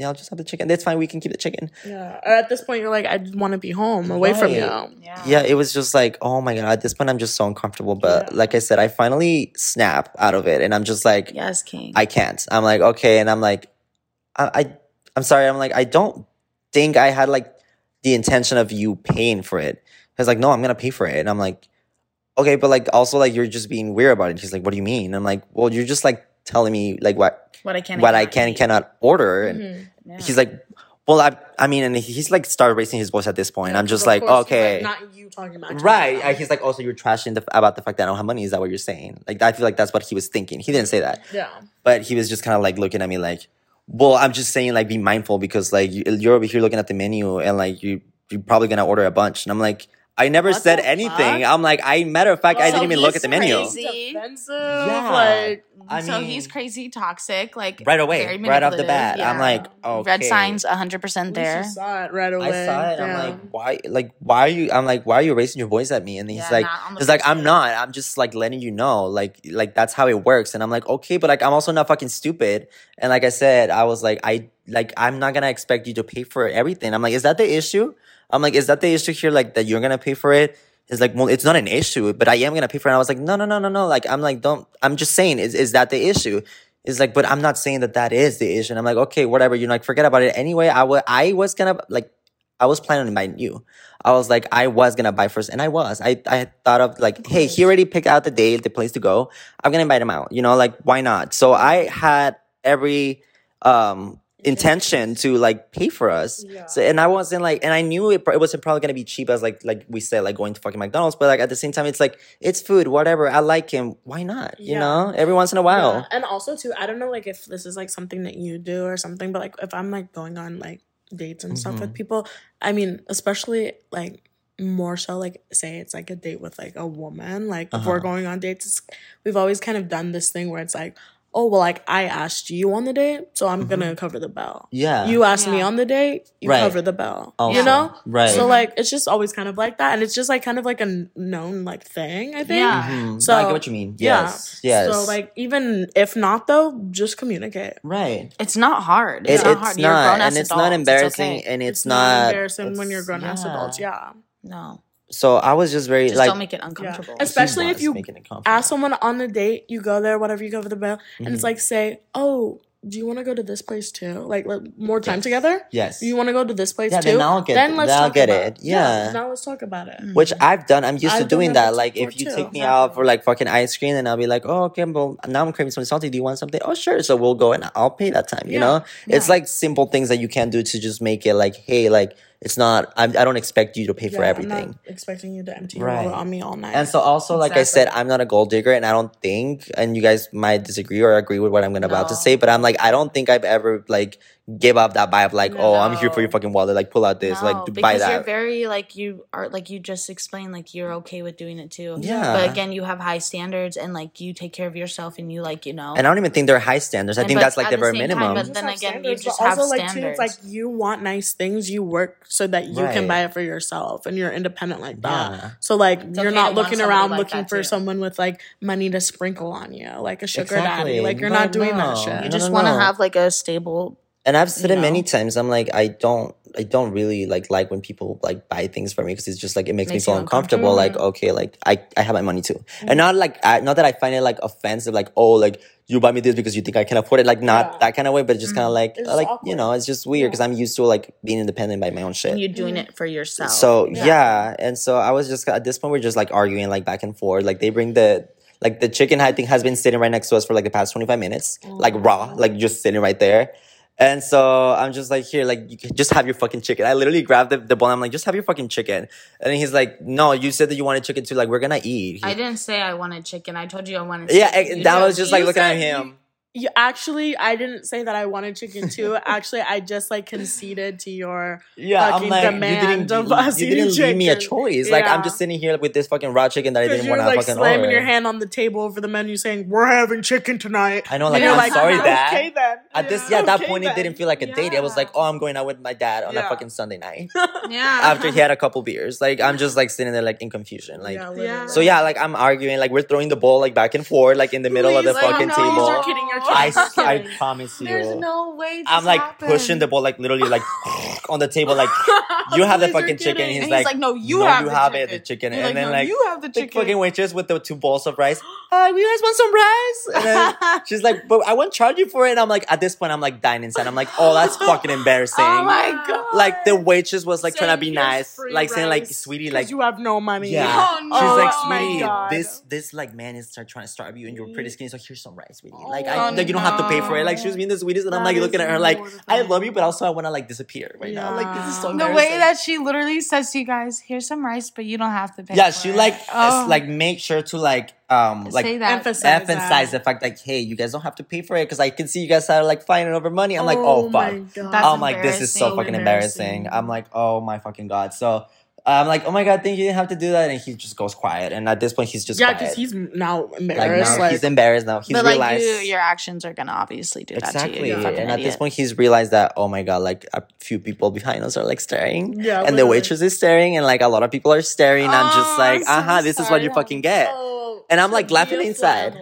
yeah, I'll just have the chicken. That's fine. We can keep the chicken. Yeah. At this point, you're like, I want to be home, away right. from you. Yeah. yeah. It was just like, oh my God. At this point, I'm just so uncomfortable. But yeah. like I said, I finally snap out of it, and I'm just like, yes, King. I can't. I'm like, okay, and I'm like, I, I I'm sorry. I'm like, I don't think I had like the intention of you paying for it. He's like, no, I'm going to pay for it. And I'm like, okay, but like also like you're just being weird about it. He's like, what do you mean? I'm like, well, you're just like telling me like what what I can, what I can and cannot order. And mm-hmm. yeah. he's like, well, I I mean, and he's like started raising his voice at this point. Yeah, I'm just like, course, okay. Like, not you talking about. Right. About. He's like, also you're trashing the, about the fact that I don't have money. Is that what you're saying? Like, I feel like that's what he was thinking. He didn't say that. Yeah. But he was just kind of like looking at me like, well, I'm just saying like be mindful because like you're over here looking at the menu and like you, you're probably going to order a bunch. And I'm like, I never what said anything. Fuck? I'm like, I matter of fact, oh, I didn't so even look at the menu. Crazy. Yeah. Like, I mean, so he's crazy, toxic, like right away, right off the bat. Yeah. I'm like, okay. Red signs, one hundred percent there. You saw it right away. I saw it. Yeah. I'm like, why? Like, why are you? I'm like, why are you raising your voice at me? And then he's yeah, like, he's like, I'm not. I'm just like letting you know, like, like that's how it works. And I'm like, okay, but like, I'm also not fucking stupid. And like I said, I was like, I like, I'm not gonna expect you to pay for everything. I'm like, is that the issue? I'm like, is that the issue here? Like, that you're going to pay for it? It's like, well, it's not an issue, but I am going to pay for it. And I was like, no, no, no, no, no. Like, I'm like, don't, I'm just saying, is is that the issue? It's like, but I'm not saying that that is the issue. And I'm like, okay, whatever. You're like, forget about it. Anyway, I, w- I was going to, like, I was planning on buying you. I was like, I was going to buy first. And I was. I, I thought of, like, hey, he already picked out the day, the place to go. I'm going to invite him out. You know, like, why not? So I had every, um, intention to like pay for us yeah. so, and I wasn't like, and I knew it, it wasn't probably gonna be cheap as like like we said, like going to fucking McDonald's, but like at the same time it's like it's food, whatever, I like him, why not? yeah. You know, every once in a while. yeah. And also too, I don't know like if this is like something that you do or something, but like if I'm like going on like dates and mm-hmm. stuff with people, I mean especially like more so like say it's like a date with like a woman, like uh-huh. if we're going on dates, it's, we've always kind of done this thing where it's like, oh, well, like, I asked you on the date, so I'm mm-hmm. going to cover the bill. Yeah. You asked yeah. me on the date, you right. cover the bill. Also. You know? Right. So, like, it's just always kind of like that. And it's just, like, kind of like a known, like, thing, I think. Yeah. Mm-hmm. So, no, I get what you mean. Yes. Yeah. Yes. So, like, even if not, though, just communicate. Right. It's not hard. It's, it's not hard. It's you're not. Grown-ass and it's adults. Not embarrassing. It's okay. And it's, it's not, not embarrassing it's, when you're grown-ass yeah. adults. Yeah. No. So I was just very just like, don't make it uncomfortable. Yeah. Especially if you ask someone on the date, you go there, whatever, you go over the bill, mm-hmm. and it's like, say, oh, do you want to go to this place too? Like, like more time yes. together? Yes. You want to go to this place yeah, too? Then I'll get, then let's then I'll get it. Yeah. yeah. Now let's talk about it. Which I've done. I'm used I've to doing that. Like if you too. take me yeah. out for like fucking ice cream, and I'll be like, oh, okay, well, now I'm craving something salty. Do you want something? Oh, sure. So we'll go and I'll pay that time. You yeah. know? Yeah. It's like simple things that you can do to just make it like, hey, like, it's not, I, I don't expect you to pay yeah, for everything. I'm not expecting you to empty your wallet on me all night. And so also, exactly. like I said, I'm not a gold digger, and I don't think, and you guys might disagree or agree with what I'm gonna no. about to say, but I'm like, I don't think I've ever like give off that vibe like, no. oh, I'm here for your fucking wallet. Like, pull out this. No, like, buy that. Because you're very, like, you are, like, you just explained, like, you're okay with doing it too. Yeah. But again, you have high standards and, like, you take care of yourself and you, like, you know. And I don't even think they're high standards. I and think that's, like, the very minimum. Time, but then again, you just have standards. But also, like, too, it's like you want nice things. You work so that you right. can buy it for yourself and you're independent like that. Yeah. So, like, it's you're okay not looking around like looking for too. someone with, like, money to sprinkle on you. Like a sugar exactly. daddy. Like, you're no, not doing no. that shit. You just want to have, like, a stable... And I've said you know. it many times. I'm like, I don't, I don't really like like when people like buy things for me because it's just like it makes, makes me feel uncomfortable. uncomfortable. Like, okay, like I, I have my money too, mm-hmm. and not like I, not that I find it like offensive. Like, oh, like you buy me this because you think I can afford it. Like, not yeah. that kind of way, but just mm-hmm. kind of like, like awkward. you know, it's just weird because yeah. I'm used to like being independent by my own shit. And you're doing mm-hmm. it for yourself. So yeah. yeah, and so I was just at this point we're just like arguing like back and forth. Like they bring the. Like the chicken, I think, has been sitting right next to us for like the past twenty-five minutes, oh. like raw, like just sitting right there. And so I'm just like, here, like, you can just have your fucking chicken. I literally grabbed the, the bowl. And I'm like, just have your fucking chicken. And he's like, no, you said that you wanted chicken too. Like, we're going to eat. He, I didn't say I wanted chicken. I told you I wanted chicken. Yeah, it, that was just like looking at him. You, you actually, I didn't say that I wanted chicken too. Actually, I just like conceded to your yeah, fucking like, demand of us eating chicken. You didn't, you didn't leave me a choice. Yeah. Like, I'm just sitting here with this fucking raw chicken that I didn't want to like, fucking order. You're slamming your hand on the table over the menu saying, we're having chicken tonight. I know, like, I'm like, sorry, Dad. Okay, then. At this, yeah, at that okay, point, then. It didn't feel like a yeah. date. It was like, oh, I'm going out with my dad on yeah. a fucking Sunday night. yeah. After he had a couple beers. Like, I'm just like sitting there like in confusion. Like, yeah, yeah. So yeah, like I'm arguing. Like we're throwing the ball like back and forth like in the middle please, of the fucking no, table. You're kidding, you're kidding. I, I promise you. There's no way this I'm like happened. Pushing the ball like literally like on the table like you have the fucking chicken. And he's, and he's like, like, no, you no, have, you the, have chicken. It, the chicken. You're and like, then no, like you have the chicken. Fucking waitress with the two bowls of rice. Hi, you guys want some rice? And then she's like, but I won't charge you for it. And I'm like, at this point, I'm like dying inside. I'm like, oh, that's fucking embarrassing. Oh my god! Like the waitress was like saying trying to be nice, like saying like, sweetie, like you have no money. Yeah. Oh, no. She's like, sweetie, oh this this like man is start trying to starve you, and you're pretty skinny, so here's some rice, sweetie. Like oh, I, like no. you don't have to pay for it. Like she was being the sweetest, and that I'm like looking at her like I love you, but also I want to like disappear right yeah. now. Like this is so the way that she literally says to you guys, here's some rice, but you don't have to pay. Yeah, for she it. like oh. like make sure to like. Um, like emphasize, emphasize the fact like, hey, you guys don't have to pay for it because I can see you guys are like fighting over money. I'm like, oh, oh fuck. I'm like, this is so fucking embarrassing. embarrassing. I'm like, oh my fucking god. So I'm like, oh my god, thank you. You didn't have to do that. And he just goes quiet. And at this point, he's just yeah, because he's now embarrassed. Like, now like, he's embarrassed now. He's but, like, realized you, your actions are gonna obviously do exactly. that to you. Exactly. And at idiot. this point, he's realized that oh my god, like a few people behind us are like staring. Yeah. And literally. The waitress is staring, and like a lot of people are staring. Oh, I'm just like, so uh huh, this is what you fucking get. And I'm, like, laughing inside.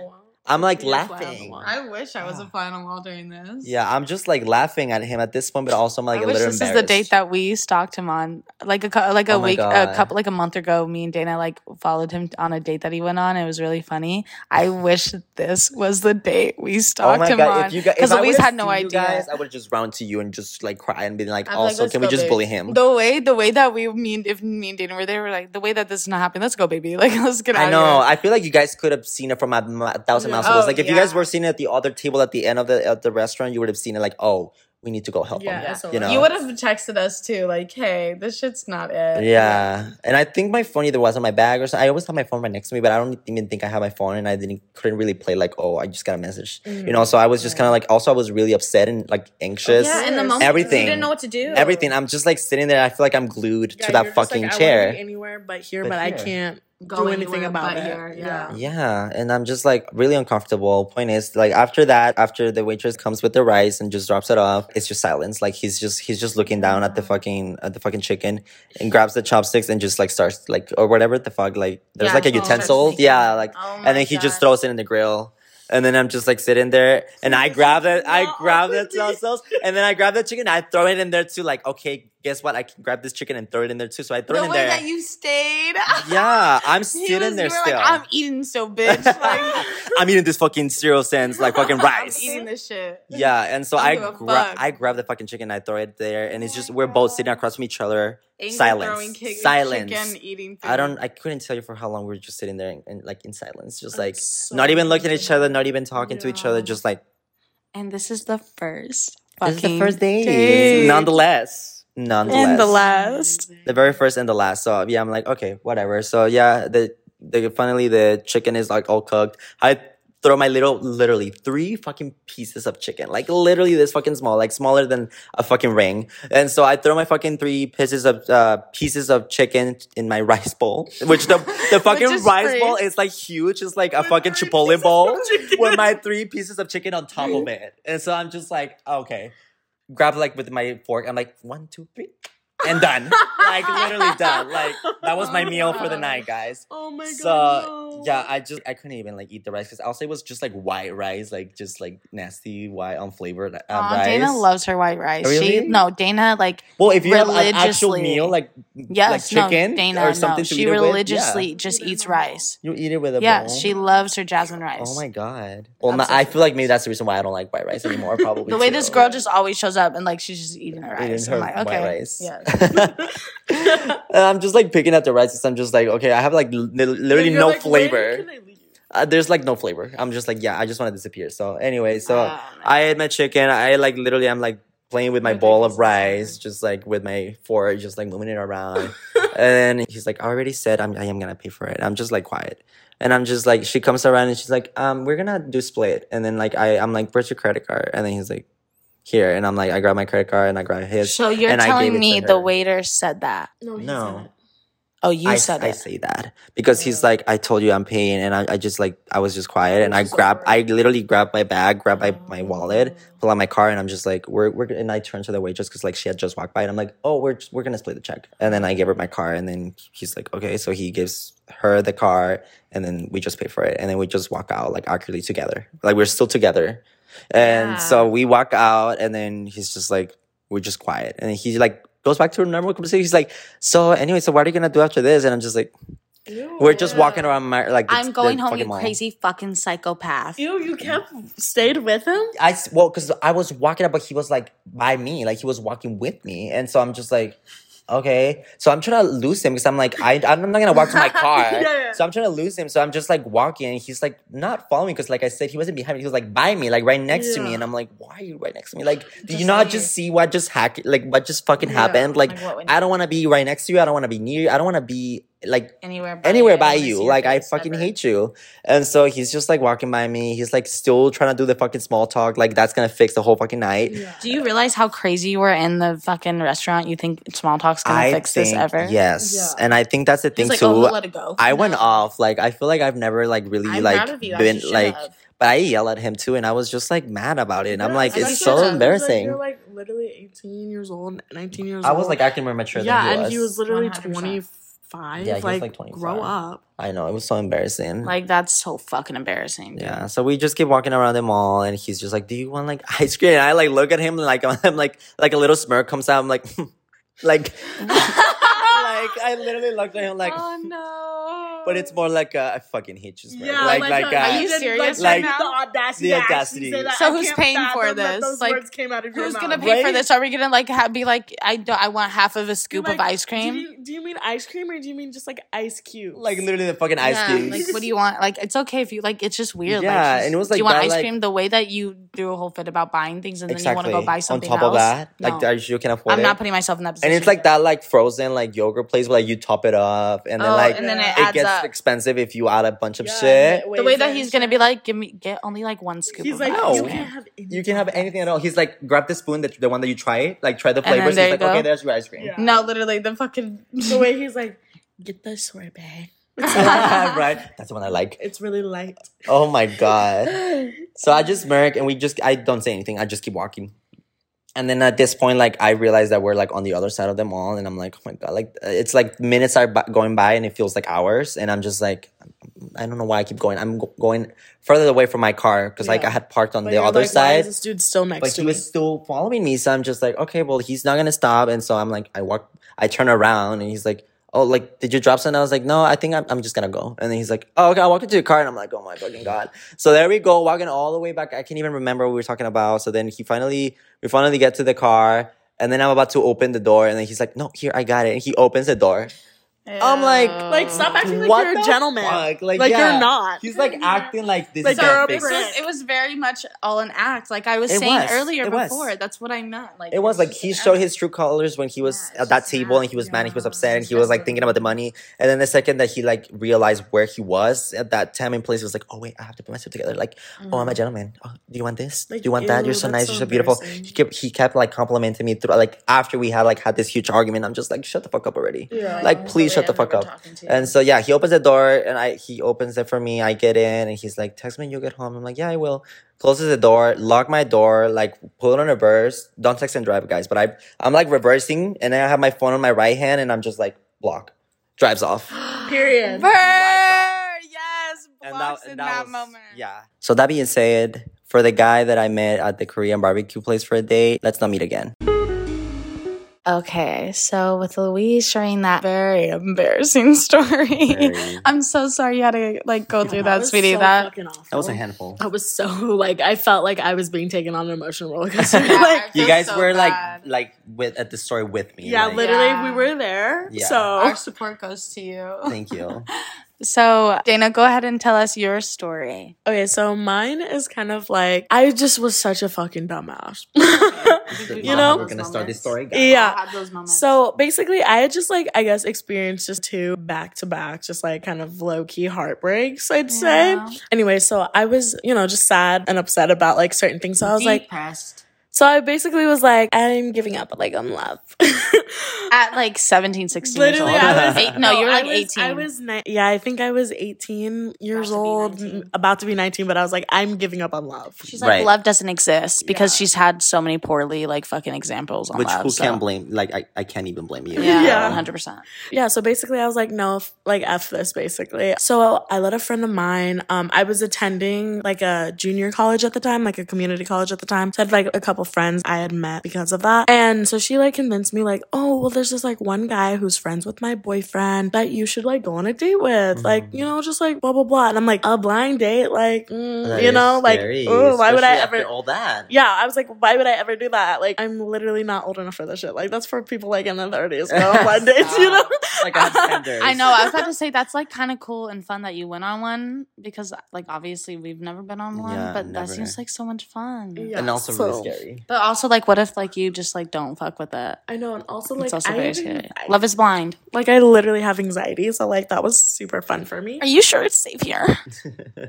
I'm, like, laughing. I wish I was a fly on the wall during this. Yeah, I'm just, like, laughing at him at this point, but also I'm, like, a little embarrassed. This is the date that we stalked him on. Like, a like a week, a couple, like, a month ago, me and Dana, like, followed him on a date that he went on. It was really funny. I wish this was the date we stalked him on. Because Louise had no idea. Guys, I would just round to you and just, like, cry and be like, also, can we just bully him? The way the way that we, me and, if me and Dana were there, we're like, the way that this is not happening, let's go, baby. Like, let's get out of here. I know. I feel like you guys could have seen it from a thousand miles. So oh, it was like if yeah. you guys were seeing it at the other table at the end of the at the restaurant, you would have seen it like, oh, we need to go help yeah. them. You know? You would have texted us too, like, hey, this shit's not it. Yeah. And I think my phone either was on my bag or something. I always have my phone right next to me, but I don't even think I have my phone, and I didn't couldn't really play like, oh, I just got a message. Mm-hmm. You know, so I was just kind of like, also I was really upset and like anxious. Yeah, in the moment, everything. You didn't know what to do. Everything. I'm just like sitting there. I feel like I'm glued yeah, to that fucking just, like, chair. I want to be anywhere but here, but, but here. I can't. Go do anything about it. Here, yeah. yeah. And I'm just like really uncomfortable. Point is, like after that, after the waitress comes with the rice and just drops it off, it's just silence. Like he's just he's just looking down at the fucking at the fucking chicken and grabs the chopsticks and just like starts like or whatever the fuck. Like there's yeah, like a utensil. Yeah, like oh and then he God. just throws it in the grill. And then I'm just like sitting there and I grab it. No, I grab the sauce and then I grab the chicken. I throw it in there too. Like, okay, guess what? I can grab this chicken and throw it in there too. So I throw the it in there. The way that you stayed. Yeah, I'm sitting there still. Like, I'm eating so bitch. Like, I'm eating this fucking zero cents like fucking rice. I'm eating this shit. Yeah, and so I, I grab I grab the fucking chicken. I throw it there, and it's oh just we're God. both sitting across from each other. Angry silence. Kick, silence. Chicken, eating I don't. I couldn't tell you for how long we were just sitting there and, and like in silence, just I'm like so not even looking at each other, not even talking yeah. to each other, just like. And this is the first. This is the first date, date. nonetheless. Nonetheless. And the last. The very first and the last. So yeah, I'm like, okay, whatever. So yeah, the the finally the chicken is like all cooked. I. throw my little, literally three fucking pieces of chicken, like literally this fucking small, like smaller than a fucking ring. And so I throw my fucking three pieces of, uh, pieces of chicken in my rice bowl, which the, the fucking rice crazy. bowl is like huge. It's like a with fucking Chipotle bowl with my three pieces of chicken on top of it. And so I'm just like, okay, grab like with my fork. I'm like, one, two, three. And done. Like, literally done. Like, that was my meal for the night, guys. Oh, my God. So, yeah, I just, I couldn't even, like, eat the rice. Because also it was just, like, white rice. Like, just, like, nasty, white, unflavored um, uh, rice. Dana loves her white rice. Really? She, no, Dana, like, well, if you have an actual meal, like, yes, like chicken no, Dana, or something no, to eat it with. She religiously just eat eats rice. You eat it with a yeah, bowl? Yeah, she loves her jasmine rice. Oh, my God. Well, no, I feel like maybe that's the reason why I don't like white rice anymore, probably. The way too. this girl just always shows up and, like, she's just eating her eating rice. Her I'm like, okay. White rice. Yeah. I'm just like picking at the rice. I'm just like, okay, I have like li- literally no like, flavor. Uh, there's like no flavor. I'm just like, yeah, I just want to disappear. So anyway, so uh, I ate my chicken. I like literally, I'm like playing with my bowl of rice, just like with my fork, just like moving it around. And then he's like, I already said I'm, I am gonna pay for it. I'm just like quiet. And I'm just like, she comes around and she's like, um, we're gonna do split. And then like I, I'm like, where's your credit card? And then he's like, here. And I'm like, I grab my credit card and I grab his. So you're and telling I gave it me to her. The waiter said that? No. He no. Said it. Oh, you I, said I, it. I say that because yeah. he's like, I told you I'm paying, and I, I just like I was just quiet, and I so grab, I literally grab my bag, grab my, my wallet, pull out my car, and I'm just like, we're we're and I turn to the waitress because like she had just walked by, and I'm like, oh, we're just, we're gonna split the check, and then I give her my car, and then he's like, okay, so he gives her the car, and then we just pay for it, and then we just walk out like awkwardly together, like we're still together. And yeah. so we walk out, and then he's just like, we're just quiet. And he like goes back to a normal conversation. He's like, so anyway, so what are you going to do after this? And I'm just like, ew. We're just walking around my, like, the, I'm going home, you mall. Crazy fucking psychopath. Ew, you kept stayed with him? I, well, because I was walking up, but he was like by me. Like he was walking with me. And so I'm just like, okay. So I'm trying to lose him because I'm like, I, I'm not going to walk to my car. yeah, yeah. So I'm trying to lose him. So I'm just like walking and he's like not following me because like I said, he wasn't behind me. He was like by me, like right next yeah. to me. And I'm like, why are you right next to me? Like, do just you not like, just see what just hack, like what just fucking yeah. happened? Like, like I don't want to be right next to you. I don't want to be near you. I don't want to be like anywhere by, anywhere by you. Like I fucking ever. hate you. And so he's just like walking by me. He's like still trying to do the fucking small talk. Like that's going to fix the whole fucking night. Yeah. Do you realize how crazy you were in the fucking restaurant? You think small talk Gonna I fix think, this ever. Yes, yeah. And I think that's the thing like, too. Oh, we'll let it go. I no. went off. Like I feel like I've never like really I'm like been like. Have. But I yell at him too, and I was just like mad about it. And yeah, I'm like, it's so have. embarrassing. You're like literally eighteen years old, nineteen years old. I was like acting more mature. Yeah, than he and was. he was literally twenty five. Yeah, he like, was like twenty five. Grow up. I know, it was so embarrassing. Like that's so fucking embarrassing. Dude. Yeah. So we just keep walking around the mall, and he's just like, "Do you want like ice cream?" And I like look at him, and like I'm like like a little smirk comes out. I'm like. Like, like I literally looked at him like, oh no! But it's more like a, I fucking hate you, yeah, like, like, like, are uh, you serious? Like, right like now? the audacity, the audacity. That, so who's paying for this? Like, who's gonna pay right? for this? Are we gonna like ha- be like, I do, I want half of a scoop like, of ice cream? Do you, do you mean ice cream or do you mean just like ice cubes? Like literally the fucking ice yeah, cubes. Like, what do you want? Like, it's okay if you like. It's just weird. Yeah, like, just, and it was like, do you want that, ice cream? Like, the way that you do a whole fit about buying things and exactly. then you want to go buy something else. On top else? of that, like you can afford it. I'm not putting myself in that position. And it's like that, like frozen, like yogurt place where like you top it up, and then oh, like and then it, it gets up. expensive if you add a bunch of yeah, shit. The way that he's gonna be like, give me, get only like one scoop. He's of like, no, you can't have anything. You can have anything at all. He's like, grab the spoon, the, the one that you try, like try the flavors. He's like, go. okay, there's your ice cream. Yeah. No, literally the fucking the way he's like, get the sorbet. Right, that's the one I like. It's really light. Oh my God! So I just smirk and we just, I don't say anything. I just keep walking. And then at this point, like, I realized that we're, like, on the other side of the mall. And I'm like, oh, my God. Like, it's, like, minutes are b- going by and it feels like hours. And I'm just, like, I don't know why I keep going. I'm go- going further away from my car because, yeah. like, I had parked on but the other like, side. Why is this dude still next but to me? But he was still following me. So I'm just, like, okay, well, he's not going to stop. And so I'm, like, I walk, I turn around and he's, like, oh, like, did you drop something? I was like, no, I think I'm, I'm just going to go. And then he's like, oh, okay, I'll walk into your car. And I'm like, oh, my fucking God. So there we go, walking all the way back. I can't even remember what we were talking about. So then he finally, we finally get to the car. And then I'm about to open the door. And then he's like, no, here, I got it. And he opens the door. Yeah. I'm like, like stop acting like you're a gentleman. Fuck? Like, like yeah. you're not. He's like acting like this. Like, so it, was, it was very much all an act. Like I was it saying was. earlier it before, was. that's what I meant. Like it was like he showed act. his true colors when he was yeah, at that table, sad. and he was yeah. mad, and he was upset, and he was like thinking about the money. And then the second that he like realized where he was at that time and place, he was like, oh wait, I have to put myself together. Like, mm. oh, I'm a gentleman. Oh, do you want this? Like, do you want ew, that? You're so nice. So you're so beautiful. He kept he kept like complimenting me through. Like after we had like had this huge argument, I'm just like, shut the fuck up already. Yeah, like please. Shut the fuck up. And so yeah, he opens the door and I he opens it for me. I get in and he's like, text me when you get home. I'm like, yeah, I will. Closes the door, lock my door, like pull it on reverse. Don't text and drive, guys. But I I'm like reversing and then I have my phone on my right hand and I'm just like block. Drives off. Period. Burn. Yes, blocks in that moment. Yeah. So that being said, for the guy that I met at the Korean barbecue place for a day, let's not meet again. Okay, so with Louise sharing that very embarrassing story, very. I'm so sorry you had to like go yeah, through that, that sweetie. So that that was a handful. I was so like I felt like I was being taken on an emotional roller coaster. Yeah, like, you guys so were bad. like like with at the story with me. Yeah, like, literally, yeah. we were there. Yeah. So our support goes to you. Thank you. So, Dana, go ahead and tell us your story. Okay, so mine is kind of like, I just was such a fucking dumbass. You know? We're going to start this story. Guys. Yeah. So, basically, I had just like, I guess, experienced just two back-to-back, just like kind of low-key heartbreaks, I'd yeah. say. Anyway, so I was, you know, just sad and upset about like certain things. So, I was like... Depressed. So I basically was like, I'm giving up, like, I'm love. At, like, seventeen, sixteen Literally, years old. I was, Eight, no, you were, like, I was, eighteen I was, ni- yeah, I think I was eighteen years about old, m- about to be nineteen, but I was like, I'm giving up on love. She's like, right. love doesn't exist, because yeah. she's had so many poorly, like, fucking examples on Which, love. Which, who so. can blame? Like, I, I can't even blame you. Yeah, yeah, one hundred percent. Yeah, so basically, I was like, no, f- like, F this, basically. So I let a friend of mine, um, I was attending, like, a junior college at the time, like, a community college at the time, so I had, like, a couple friends I had met because of that. And so she like convinced me like, oh, well, there's this like one guy who's friends with my boyfriend that you should like go on a date with. Mm-hmm. Like, you know, just like blah, blah, blah. And I'm like, a blind date? Like, mm, you know, like, ooh, why would I ever... all that? Yeah, I was like, why would I ever do that? Like, I'm literally not old enough for this shit. Like, that's for people like in their thirties. No blind dates, you know? Like, I know. I was about to say, that's like kind of cool and fun that you went on one because like, obviously we've never been on one, yeah, but never. That seems like so much fun. Yeah. And also so, really scary. But also, like, what if, like, you just, like, don't fuck with it? I know, and also, like, it's also I, very scary. I, Love is blind. Like, I literally have anxiety, so, like, that was super fun for me. Are you sure it's safe here?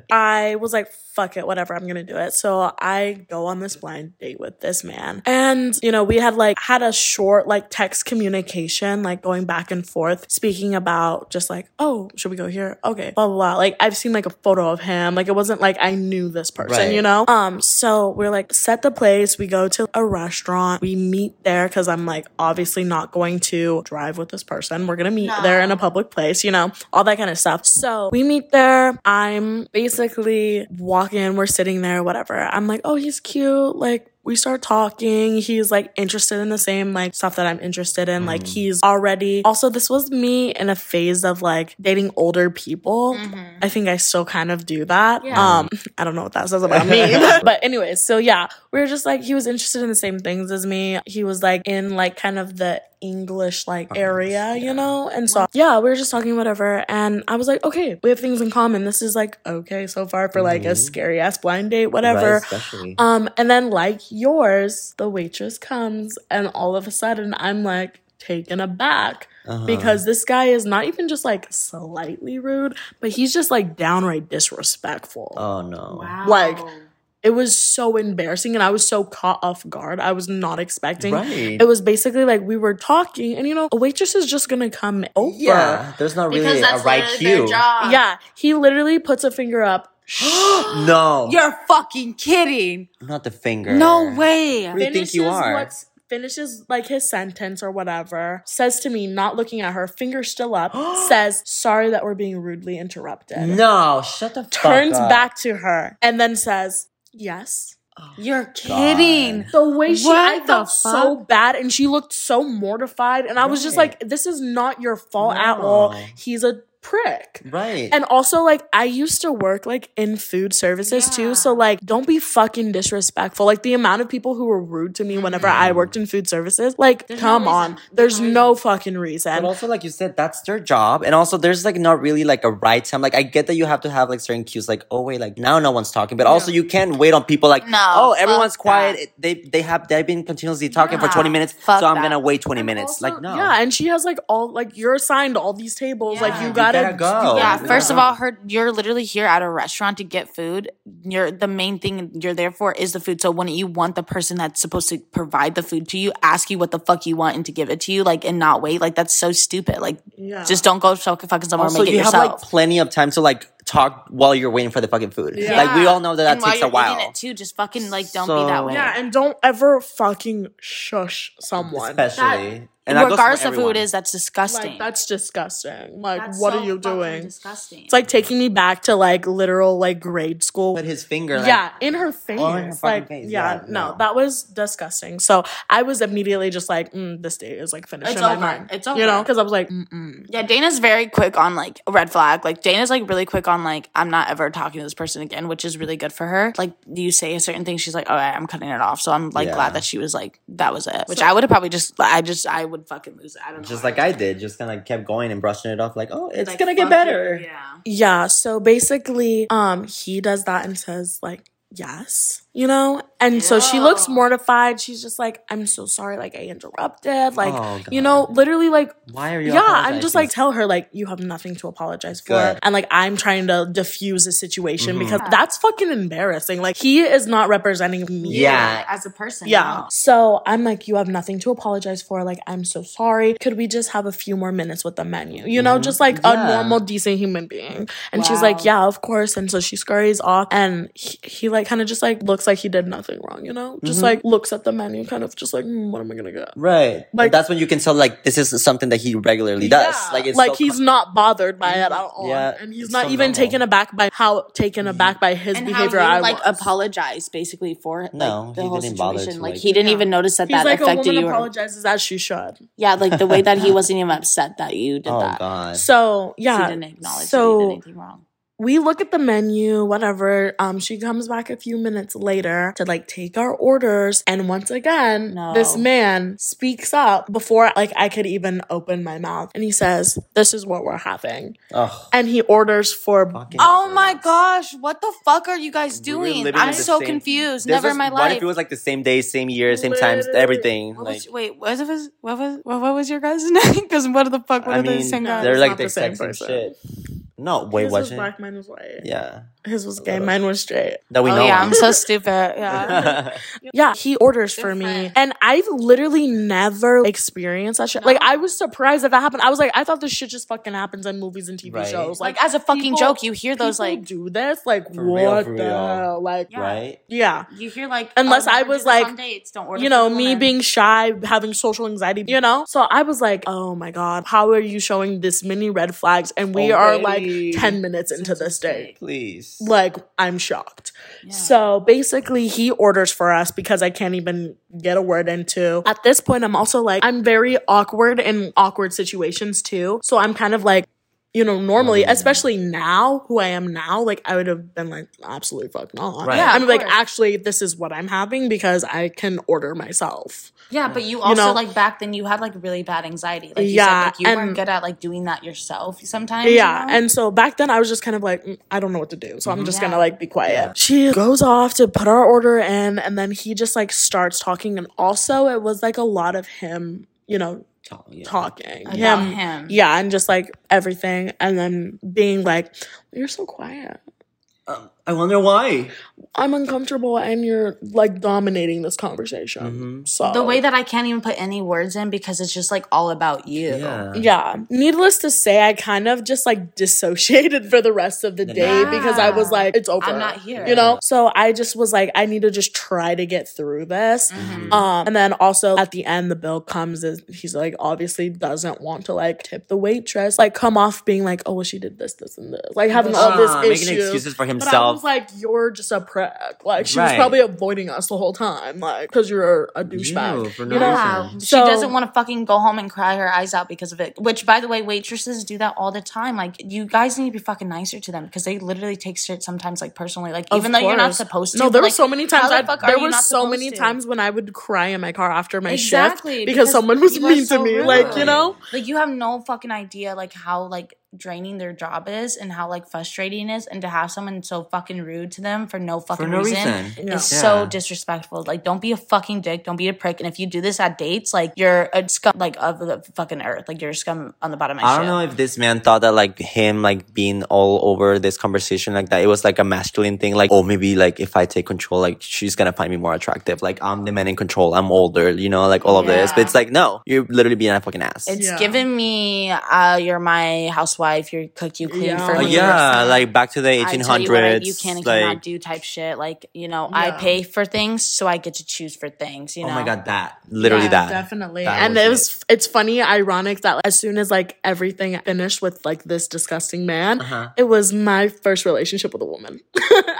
I was like, fuck it, whatever, I'm gonna do it. So I go on this blind date with this man. And, you know, we had, like, had a short, like, text communication, like, going back and forth, speaking about just, like, oh, should we go here? Okay, blah, blah, blah. Like, I've seen, like, a photo of him. Like, it wasn't, like, I knew this person, right. you know? Um, so we're, like, set the place. We We go to a restaurant. We meet there because I'm like obviously not going to drive with this person. We're gonna meet no. there in a public place, you know, all that kind of stuff. So we meet there. I'm basically walking. We're sitting there, whatever. I'm like, oh, he's cute. Like, we start talking. He's like interested in the same like stuff that I'm interested in. Mm-hmm. Like he's already. Also, this was me in a phase of like dating older people. Mm-hmm. I think I still kind of do that. Yeah. Um, I don't know what that says about me. But anyways, so yeah, we were just like he was interested in the same things as me. He was like in like kind of the English like area, you know, and so yeah, we were just talking whatever, and I was like, okay, we have things in common. This is like okay so far for like mm-hmm. a scary ass blind date, whatever. Right, um, and then like yours, the waitress comes, and all of a sudden, I'm like taken aback. Uh-huh. Because this guy is not even just like slightly rude, but he's just like downright disrespectful. Oh no! Wow. Like. It was so embarrassing, and I was so caught off guard. I was not expecting. Right. It was basically like we were talking, and you know, a waitress is just gonna come over. Yeah, there's not really a right cue. Yeah, he literally puts a finger up. No, you're fucking kidding. Not the finger. No way. Who do you think you are? What's- Finishes like his sentence or whatever, says to me, not looking at her, finger still up, says, sorry that we're being rudely interrupted. No, shut the fuck up. Turns back to her and then says, yes. Oh, you're kidding. God. The way she, what I felt so bad, and she looked so mortified, and I was right. just like, this is not your fault no. at all. He's a prick. Right. And also, like, I used to work, like, in food services, yeah. too. So, like, don't be fucking disrespectful. Like, the amount of people who were rude to me whenever mm-hmm. I worked in food services, like, there's come no on. There's no, no fucking reason. But also, like you said, that's their job. And also, there's, like, not really, like, a right time. Like, I get that you have to have, like, certain cues. Like, oh, wait, like, now no one's talking. But yeah. also, you can't wait on people, like, no, oh, everyone's quiet. It, they, they have, they've been continuously talking yeah. for twenty minutes. Fuck so I'm going to wait twenty minutes. Also, like, no. Yeah, and she has, like, all, like, you're assigned all these tables. Yeah. Like, you gotta, you gotta go. Yeah, first yeah. of all, her, you're literally here at a restaurant to get food. You're, the main thing you're there for is the food. So wouldn't you want the person that's supposed to provide the food to you, ask you what the fuck you want and to give it to you, like, and not wait? Like, that's so stupid. Like, yeah. just don't go fucking somewhere also, and make it yourself. Also, you have, like, plenty of time to, like, talk while you're waiting for the fucking food. Yeah. Like, we all know that that and takes while a while. It too, just fucking, like, don't so, be that way. Yeah, and don't ever fucking shush someone. Especially. That, and regardless of who it is, that's disgusting. Like, that's disgusting. Like, that's what so are you doing? Disgusting. It's like taking me back to, like, literal, like, grade school. But his finger. Like, yeah, in her face. In her like, face. Yeah, yeah no. no, that was disgusting. So I was immediately just like, mm, this day is, like, finished in my mind. It's over. You know, because I was like, mm-mm. Yeah, Dana's very quick on, like, a red flag. Like, Dana's, like, really quick on, like, I'm not ever talking to this person again, which is really good for her. Like, you say a certain thing, she's like, all right, I'm cutting it off. So I'm, like, yeah. glad that she was like, that was it. Which so, I would have probably just, I just, I would. fucking lose it. I don't know. Just like I did. Just kind of like kept going and brushing it off like, oh, it's like, gonna get better. It, yeah. Yeah. So basically, um, he does that and says like, yes, you know? And Ew. So she looks mortified. She's just like, I'm so sorry. Like, I interrupted. Like, oh, you know, literally like, why are you yeah, I'm just like, tell her like, you have nothing to apologize for. Good. And like, I'm trying to diffuse the situation mm-hmm. because yeah. that's fucking embarrassing. Like, he is not representing me yeah. as a person. Yeah. No. So I'm like, you have nothing to apologize for. Like, I'm so sorry. Could we just have a few more minutes with the menu? You know, mm-hmm. just like yeah. a normal, decent human being. And wow. she's like, yeah, of course. And so she scurries off and he, he like, kind of just like looks like he did nothing wrong, you know, just mm-hmm. like looks at the menu kind of just like mm, what am I gonna get, right? Like, that's when you can tell like this is something that he regularly does. Yeah. Like, it's like so he's com- not bothered by it at all. Yeah, and he's not so even normal. taken aback by how taken aback by his and behavior how he, I like was. Apologized basically for like, no the he whole didn't situation to, like, like he didn't yeah. even notice that he's that like, affected a woman you apologizes or... as she should yeah like the way that he wasn't even upset that you did oh, that God. So yeah he didn't acknowledge so, that he did anything wrong. We look at the menu, whatever. Um, she comes back a few minutes later to like take our orders. And once again, no. this man speaks up before like I could even open my mouth. And he says, this is what we're having. Ugh. And he orders for... Fucking oh gross. My gosh. What the fuck are you guys doing? I'm so same, confused. Never was, in my life. What if it was like the same day, same year, same Literally. Times, everything? What like, was, wait, what was, what was what was your guys' name? Because what the fuck were they saying? They're like the, the same person. Shit. No, wait, his wasn't. His was black, mine was white. Yeah. His was gay, mine was straight. That we oh, know. Yeah, I'm so stupid. Yeah. yeah, he orders for me. And I've literally never experienced that shit. No. Like, I was surprised that that happened. I was like, I thought this shit just fucking happens in movies and T V right. shows. Like, like, as a fucking people, joke, you hear those, like, do this? Like, for what real, the hell? Like, yeah. right? Yeah. You hear, like, unless I was like, dates, don't order you know, me women. Being shy, having social anxiety, you know? So I was like, oh my God, how are you showing this many red flags? And we oh, are baby. Like, ten minutes into this day. Please. Like, I'm shocked. Yeah. So basically, he orders for us because I can't even get a word into. At this point, I'm also like, I'm very awkward in awkward situations too. So I'm kind of like, you know, normally, mm-hmm. especially now, who I am now, like, I would have been like, absolutely fuck not. Right. Yeah, I'm like, course. Actually, this is what I'm having because I can order myself. Yeah, but you also, you know? Like, back then, you had, like, really bad anxiety. Like, you yeah, said, like, you and, weren't good at, like, doing that yourself sometimes. Yeah, you know? And so back then, I was just kind of like, mm, I don't know what to do, so mm-hmm. I'm just yeah. gonna, like, be quiet. Yeah. She goes off to put our order in, and then he just, like, starts talking, and also, it was, like, a lot of him, you know, Oh, yeah. talking about him, him yeah and just like everything and then being like you're so quiet um, I wonder why I'm uncomfortable and you're like dominating this conversation mm-hmm. so the way that I can't even put any words in because it's just like all about you yeah, yeah. Needless to say I kind of just like dissociated for the rest of the yeah. day because I was like it's over I'm not here you know so I just was like I need to just try to get through this mm-hmm. um and then also at the end the bill comes and he's like obviously doesn't want to like tip the waitress like come off being like oh well she did this this and this like having uh, all this issues making excuses for him himself. But I was like, you're just a prick. Like, she right. was probably avoiding us the whole time, like, because you're a douchebag. You know? Yeah. So, she doesn't want to fucking go home and cry her eyes out because of it. Which, by the way, waitresses do that all the time. Like, you guys need to be fucking nicer to them because they literally take shit sometimes, like, personally. Like, even though course. You're not supposed to. No, there were like, so many times. The I, there were so many to? times when I would cry in my car after my exactly, shift because, because someone was mean so to me. Rude. Like, you know, like you have no fucking idea, like how like draining their job is and how like frustrating it is, and to have someone so fucking rude to them for no fucking for no reason, reason. Yeah. is yeah. so disrespectful. Like, don't be a fucking dick, don't be a prick, and if you do this at dates, like you're a scum, like of the fucking earth, like you're a scum on the bottom of my shit. I don't know if this man thought that like him like being all over this conversation like that, it was like a masculine thing, like, oh, maybe like if I take control, like she's gonna find me more attractive, like I'm the man in control, I'm older, you know, like all of yeah. this. But it's like, no, you're literally being a fucking ass. It's yeah. giving me uh you're my housewife, wife, you cook, you clean yeah. for me. Yeah, like back to the eighteen hundreds. I tell you, what I, you can and like, cannot do type shit. Like, you know, yeah. I pay for things, so I get to choose for things, you know? Oh my God, that. Literally yeah, that. Definitely. That and was it was, it. it's funny, ironic that like, as soon as like everything finished with like this disgusting man, uh-huh. it was my first relationship with a woman.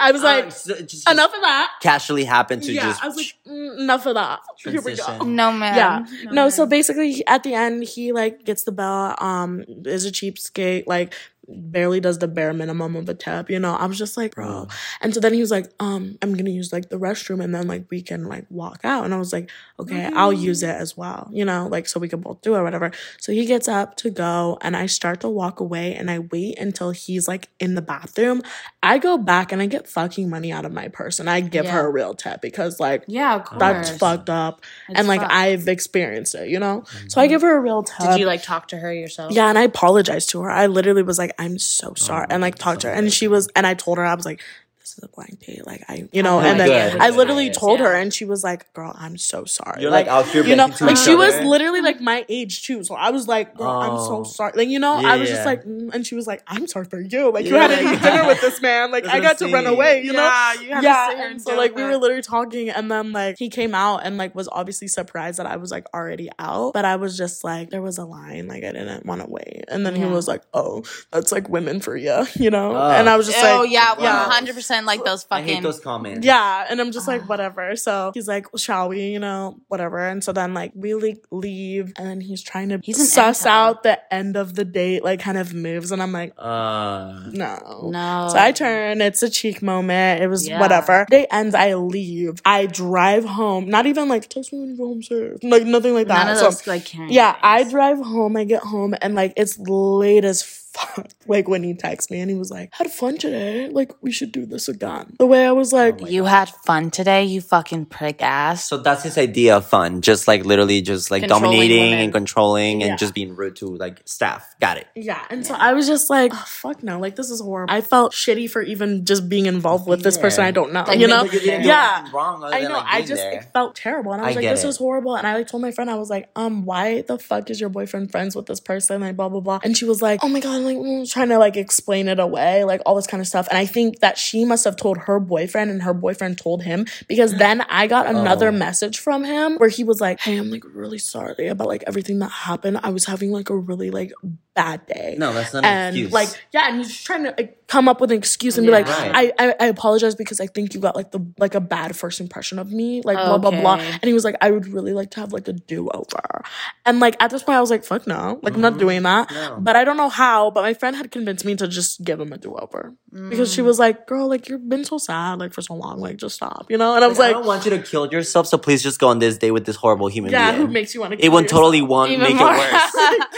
I was like, uh, so just, enough of that. Casually happened to yeah, just. Yeah, I was like, enough of that. Transition. Here we go. No, man. Yeah. No, no man. So basically at the end, he like gets the bell, um, is a cheapskate. Like, barely does the bare minimum of a tip, you know. I was just like, bro. And so then he was like, um, I'm gonna use like the restroom and then like we can like walk out. And I was like, okay, mm-hmm. I'll use it as well, you know, like so we can both do it or whatever. So he gets up to go and I start to walk away and I wait until he's like in the bathroom. I go back and I get fucking money out of my purse and I give yeah. her a real tip because like yeah, of course. That's fucked up. It's and like fucked. I've experienced it, you know? Mm-hmm. So I give her a real tip. Did you like talk to her yourself? Yeah, and I apologized to her. I literally was like, I'm so sorry. Oh, and like talked so to her and she was, and I told her, I was like, this is a blind date. Like I, you know, oh, and then good. I literally told yeah. her and she was like, girl, I'm so sorry. You're like, like out here, you know, like she other. was literally like my age too. So I was like, girl, oh. I'm so sorry. Like, you know, yeah, I was yeah. just like, mm, and she was like, I'm sorry for you. Like yeah, you had to eat dinner with this man. Like I got to run away, you yeah, know? You had yeah. To sit and so like we were literally talking and then like he came out and like was obviously surprised that I was like already out. But I was just like, there was a line. Like I didn't want to wait. And then yeah. he was like, oh, that's like women for you, you know? Oh. And I was just Ew, like, oh yeah, one hundred percent. Like those fucking I hate those comments. Yeah, and I'm just uh. like whatever. So he's like, well, shall we? You know, whatever. And so then like we like leave, and then he's trying to he's suss out the end of the date, like kind of moves, and I'm like, uh, no, no. So I turn. It's a cheek moment. It was yeah. whatever. Day ends. I leave. I drive home. Not even like text me when you go home safe. Like nothing like that. None of those, so, like, yeah, things. I drive home. I get home, and like it's late as fuck. Like when he texted me and he was like, had fun today, like we should do this again. The way I was like, oh you God. had fun today, you fucking prick ass. So that's his idea of fun, just like literally just like dominating women. and controlling yeah. and just being rude to like staff. Got it. Yeah. And yeah. so I was just like, oh, fuck no, like this is horrible. I felt shitty for even just being involved with yeah. this person I don't know, like, you know? Like, you didn't yeah. do wrong I know. Than, like, I just it felt terrible and I was I like, this it. is horrible. And I like told my friend, I was like, um, why the fuck is your boyfriend friends with this person? Like blah blah blah. And she was like, oh my God. Like mm, trying to like explain it away, like all this kind of stuff. And I think that she must have told her boyfriend and her boyfriend told him, because then I got another oh. message from him where he was like, hey, I'm like really sorry about like everything that happened. I was having like a really like bad day. No, that's not and, an excuse. Like, yeah, and he's trying to like, come up with an excuse and yeah, be like, right. I, I I apologize because I think you got like the like a bad first impression of me, like okay. blah blah blah. And he was like, I would really like to have like a do-over. And like at this point I was like, fuck no, like mm-hmm. I'm not doing that. No. But I don't know how, but my friend had convinced me to just give him a do-over mm. because she was like, girl, like you've been so sad like for so long, like just stop, you know? And I was like, like I don't want you to kill yourself, so please just go on this day with this horrible human yeah, being. Yeah, who makes you want to kill it yourself. It totally won't Even make more. it worse.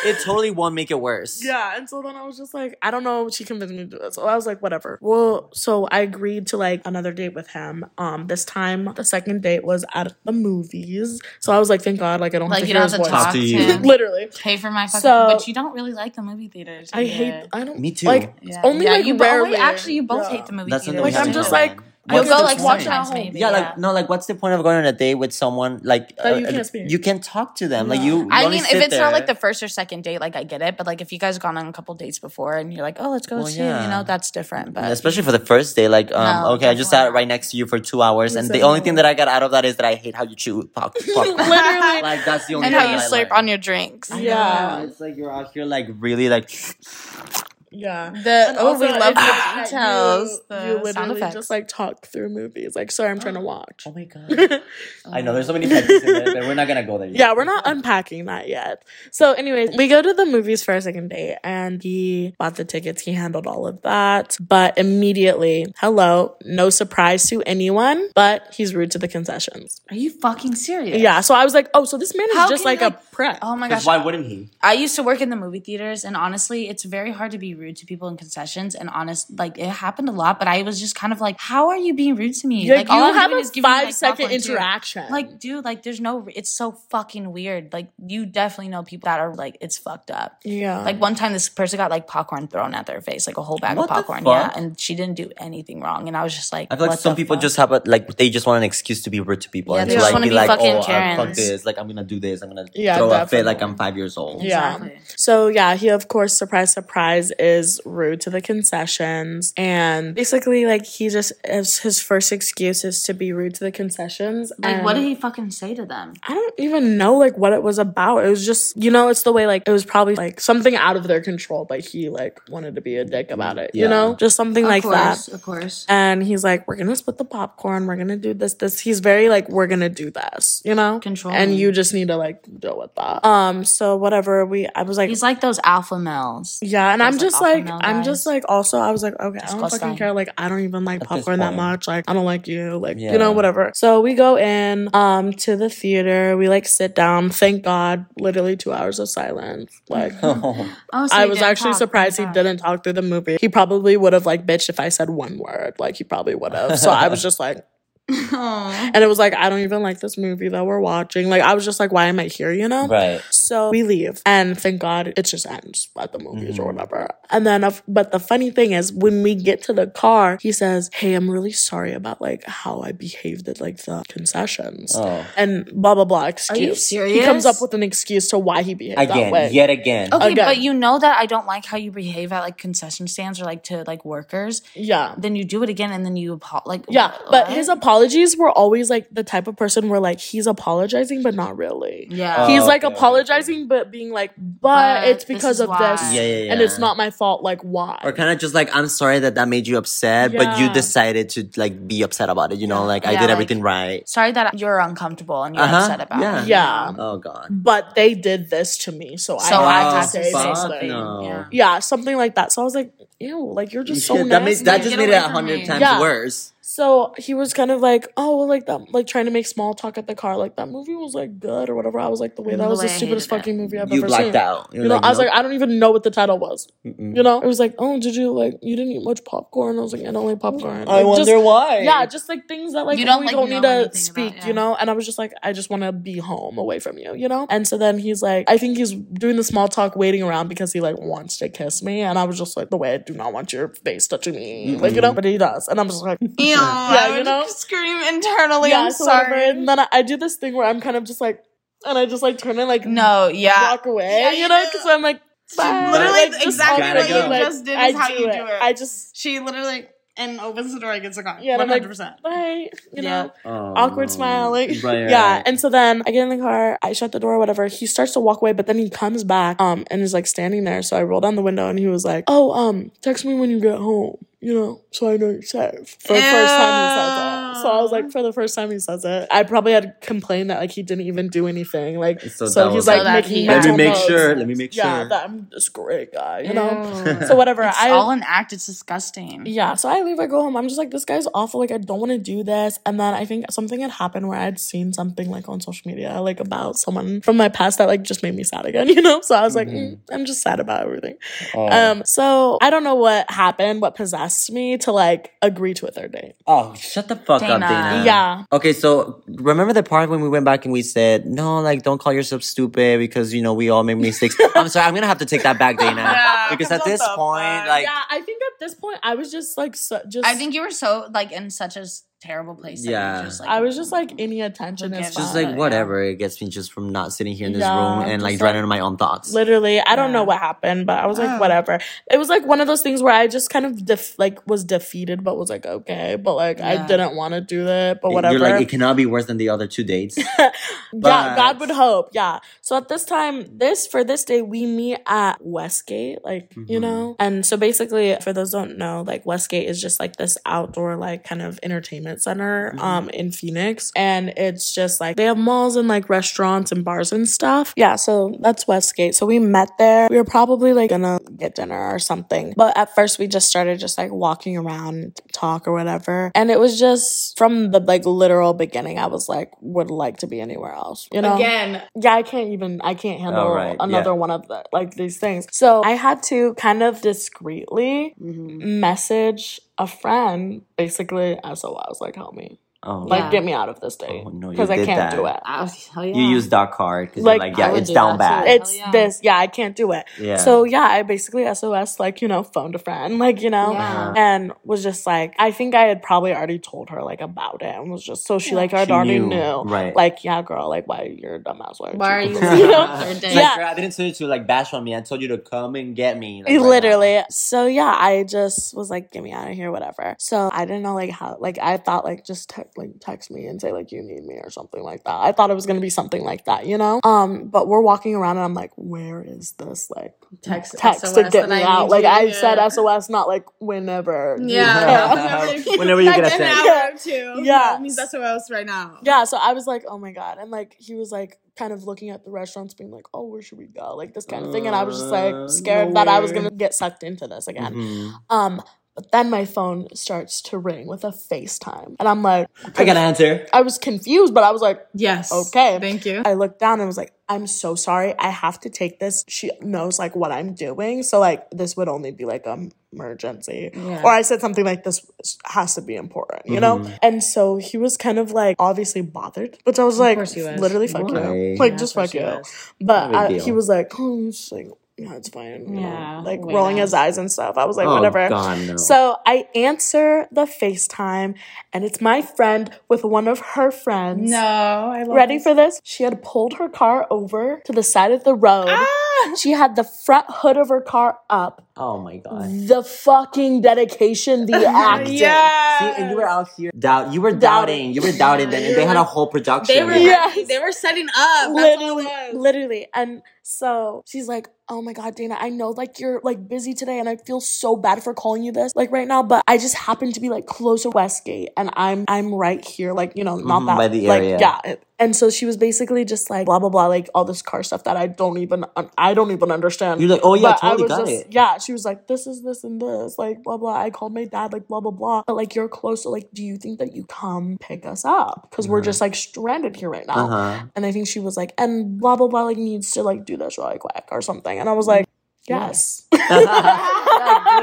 It totally won't make it worse. Yeah, and so then I was just like, I don't know, she convinced me to do this. So I was like, whatever. Well, so I agreed to like another date with him. Um, this time the second date was at the movies. So I was like, thank God, like I don't like, have to you hear don't have his to voice. Talk to you. Literally. Pay for my fucking. So, but you don't really like the movie theaters. I hate. I don't. Me too. Like yeah. only yeah, like you rarely. Both, actually, you both yeah. hate the movie That's theaters. Like I'm just like. You'll go like watch at home. Maybe, yeah, yeah, like no, like what's the point of going on a date with someone like uh, you can't speak. You can talk to them. No. Like you. I mean, if it's there. not like the first or second date, like I get it. But like if you guys gone on a couple dates before and you're like, oh, let's go well, see, yeah. you know, that's different. But especially for the first day, like um, no, okay, I just sat right next to you for two hours, and the only thing that I got out of that is that I hate how you chew popcorn. Literally, like that's the only. And thing how you slurp on your drinks. Yeah, it's like you're out here like really like. Yeah. The, oh, also, we love the details. You, the you literally sound effects. Just, like, talk through movies. Like, sorry, I'm trying to watch. Oh, my God. Oh. I know. There's so many factors in there, but we're not going to go there yet. Yeah, we're not unpacking that yet. So, anyways, we go to the movies for our second date, and he bought the tickets. He handled all of that. But immediately, hello, no surprise to anyone, but he's rude to the concessions. Are you fucking serious? Yeah. So, I was like, oh, so this man is How just, like, like, a prick. Oh, my gosh. Why wouldn't he? I used to work in the movie theaters, and honestly, it's very hard to be rude to people in concessions, and honest, like, it happened a lot, but I was just kind of like, how are you being rude to me? Yeah, like, you all I'm have a is five me, second like, interaction. Too. Like, dude, like, there's no, it's so fucking weird. Like, you definitely know people that are like, it's fucked up. Yeah. Like, one time this person got like popcorn thrown at their face, like a whole bag what of popcorn. Yeah. And she didn't do anything wrong. And I was just like, I feel like some people fuck? just have a, like, they just want an excuse to be rude to people. Yeah, and they to, just like, want to be, be like, fucking oh, Karens. Fuck this. Like, I'm going to do this. I'm going to yeah, throw definitely. a fit like I'm five years old. Yeah. Exactly. So, yeah, he, of course, surprise, surprise, is rude to the concessions. And basically, like, he just, his first excuse is to be rude to the concessions. Like, and what did he fucking say to them? I don't even know, like, what it was about. It was just, you know, it's the way, like, it was probably, like, something out of their control, but he, like, wanted to be a dick about it, yeah. you know? Just something of like course, that. Of course. And he's like, we're gonna split the popcorn, we're gonna do this, this. He's very, like, we're gonna do this, you know? Control. And you just need to, like, deal with that. Um, so whatever, we, I was like... He's like those alpha males. Yeah, and those I'm just, like, like I'm just like also I was like, okay, I don't fucking care, like I don't even like popcorn that much, like I don't like you, like yeah. you know, whatever. So we go in um to the theater, we like sit down, thank God, literally two hours of silence, like oh. Oh, so I was actually talk, surprised he didn't talk through the movie. He probably would have like bitched if I said one word, like he probably would have. So I was just like Aww. And it was like, I don't even like this movie that we're watching. Like, I was just like, why am I here, you know? Right. So we leave. And thank God it just ends at the movies mm-hmm. or whatever. And then, if, but the funny thing is, when we get to the car, he says, hey, I'm really sorry about, like, how I behaved at, like, the concessions. Oh. And blah, blah, blah, excuse. Are you serious? He comes up with an excuse to why he behaved again, that way. Again, yet again. Okay, again. But you know that I don't like how you behave at, like, concession stands or, like, to, like, workers. Yeah. Then you do it again and then you, apo- like... Yeah, what? But his apology... Apologies were always like the type of person where like he's apologizing but not really. Yeah, he's like okay, apologizing okay. but being like, but, but it's because this of why. this, yeah, yeah, yeah. and it's not my fault. Like why? Or kind of just like I'm sorry that that made you upset, yeah. but you decided to like be upset about it. You know, like yeah, I did like, everything right. Sorry that you're uncomfortable and you're uh-huh. upset about yeah. it. Yeah. Oh God. But they did this to me, so, so I have I to say something. No. Yeah. yeah, something like that. So I was like, ew, like you're just so yeah, that, made, that just made it a hundred times yeah. worse. So he was kind of like, oh, well, like that, like trying to make small talk at the car. Like that movie was like good or whatever. I was like, the way that was the stupidest fucking movie I've ever seen. You blacked out. You know, I was like, I don't even know what the title was. Mm-mm. You know, it was like, oh, did you like, you didn't eat much popcorn? I was like, I don't like popcorn. I wonder why. Yeah, just like things that like we don't need to speak, you know? And I was just like, I just want to be home away from you, you know? And so then he's like, I think he's doing the small talk waiting around because he like wants to kiss me. And I was just like, the way I do not want your face touching me. Mm-hmm. Like, you know, but he does. And I'm just like, ew. Yeah, I would you know? Scream internally. Yeah, I'm sorry. And then I, I do this thing where I'm kind of just like, and I just like turn and like, no, yeah, walk away, yeah, you know, because I'm like, bye. Literally, like, exactly what go. you like, just did is I how do you it. do it. I just, she literally. And opens the door and gets a gun. Yeah, one hundred percent. I'm like, bye. You yeah. know, oh, awkward smile. Like, right, yeah. Right. And so then I get in the car. I shut the door, whatever. He starts to walk away, but then he comes back um, and is like standing there. So I roll down the window and he was like, oh, um, text me when you get home, you know, so I know you're safe. For the Ew. first time he says that. So I was like, for the first time he says it. I probably had complained that like he didn't even do anything. Like, so, so he's like, making he let me make notes. sure. Let me make yeah, sure. Yeah, that I'm this great guy, you know. Ew. So whatever. It's I, all an act. It's disgusting. Yeah. So I I go home, I'm just like, this guy's awful, like I don't want to do this. And then I think something had happened where I'd seen something like on social media like about someone from my past that like just made me sad again, you know? So I was like, mm-hmm. mm, I'm just sad about everything. Oh. Um so I don't know what happened, what possessed me to like agree to a third date. Oh, shut the fuck Dana. up, Dana. Yeah. Okay, so remember the part when we went back and we said, no, like don't call yourself stupid because you know we all make mistakes. I'm sorry, I'm gonna have to take that back, Dana. Yeah, because at this point, fun. like yeah, I think at this point I was just like so Just, I think you were so like in such a terrible place. Yeah. That just, like, I was just like, any attention is fine. Just like, whatever. Yeah. It gets me just from not sitting here in this yeah, room and like drowning in my own thoughts. Literally. I yeah. don't know what happened, but I was like, whatever. It was like one of those things where I just kind of def- like was defeated, but was like, okay. But like, yeah. I didn't want to do that, but whatever. You're like, it cannot be worse than the other two dates. But... yeah. God would hope. Yeah. So at this time, this, for this day, we meet at Westgate, like, mm-hmm. you know? And so basically, for those who don't know, like Westgate is just like this outdoor, like kind of entertainment center um in Phoenix, and it's just like they have malls and like restaurants and bars and stuff. Yeah, so that's Westgate. So we met there. We were probably like gonna get dinner or something, but at first we just started just like walking around, talk or whatever, and it was just from the like literal beginning I was like, would like to be anywhere else, you know? Again, yeah, I can't even I can't handle oh, right. another yeah. one of the like these things. So I had to kind of discreetly mm-hmm. message a friend, basically, S O L. I was like, help me. Oh, like, yeah. get me out of this day. Because oh, no, I can't that. do it. I, yeah. You use dot card. Because like, you're like, yeah, it's do down bad. Too. It's yeah. this. Yeah, I can't do it. Yeah. So, yeah, I basically S O S, like, you know, phoned a friend, like, you know, yeah. and was just like, I think I had probably already told her, like, about it. And was just, so she, like, I already knew. knew. Right. Like, yeah, girl, like, why you're a dumbass? Why, why are you? you know? Like, yeah. girl, I didn't tell you to, like, bash on me. I told you to come and get me. Like, literally. Right, so, yeah, I just was like, get me out of here, whatever. So, I didn't know, like, how, like, I thought, like, just text. like text me and say like you need me or something like that. I thought it was gonna be something like that, you know. Um, but we're walking around and I'm like, where is this like text text S O S to get me I out? Like I do. said, S O S, not like whenever. Yeah, you know? whenever you get a too. Yeah, that means S O S right now. Yeah, so I was like, oh my god, and like he was like kind of looking at the restaurants, being like, oh, where should we go? Like this kind of thing, and I was just like scared uh, no that way. I was gonna get sucked into this again. Mm-hmm. Um. But then my phone starts to ring with a FaceTime. And I'm like... I gotta answer. I was confused, but I was like... Yes. Okay. Thank you. I looked down and was like, I'm so sorry. I have to take this. She knows, like, what I'm doing. So, like, this would only be, like, an emergency. Yeah. Or I said something like, this has to be important, you mm-hmm. know? And so he was kind of, like, obviously bothered. Which I was of like, literally, fuck Why? you. Like, yeah, just fuck you. Was. But I, he was like, oh, I'm just like... No, it's fine. Yeah, like rolling out. his eyes and stuff. I was like, oh, whatever. God, no. So I answer the FaceTime, and it's my friend with one of her friends. No, I love Ready this. for this? She had pulled her car over to the side of the road. Ah! She had the front hood of her car up. Oh my god. The fucking dedication, the acting. Yeah. See, and you were out here. Doubt. You were doubting. doubting. You were doubting them. And they had a whole production. They were, yes. they were setting up. Literally. Literally. And so she's like, oh my god, Dana, I know like you're like busy today and I feel so bad for calling you this like right now, but I just happen to be like close to Westgate and I'm I'm right here, like, you know, not mm, that by the like area. yeah. It, and so she was basically just like blah blah blah, like all this car stuff that I don't even I don't even understand. You're like, oh yeah, but totally I was got just, it. Yeah, she was like, this is this and this, like blah blah. I called my dad, like blah blah blah. But like you're close, so like, do you think that you come pick us up? Because mm-hmm. we're just like stranded here right now. Uh-huh. And I think she was like, and blah blah blah, like needs to like do this really quick or something. And I was like, yes. Like,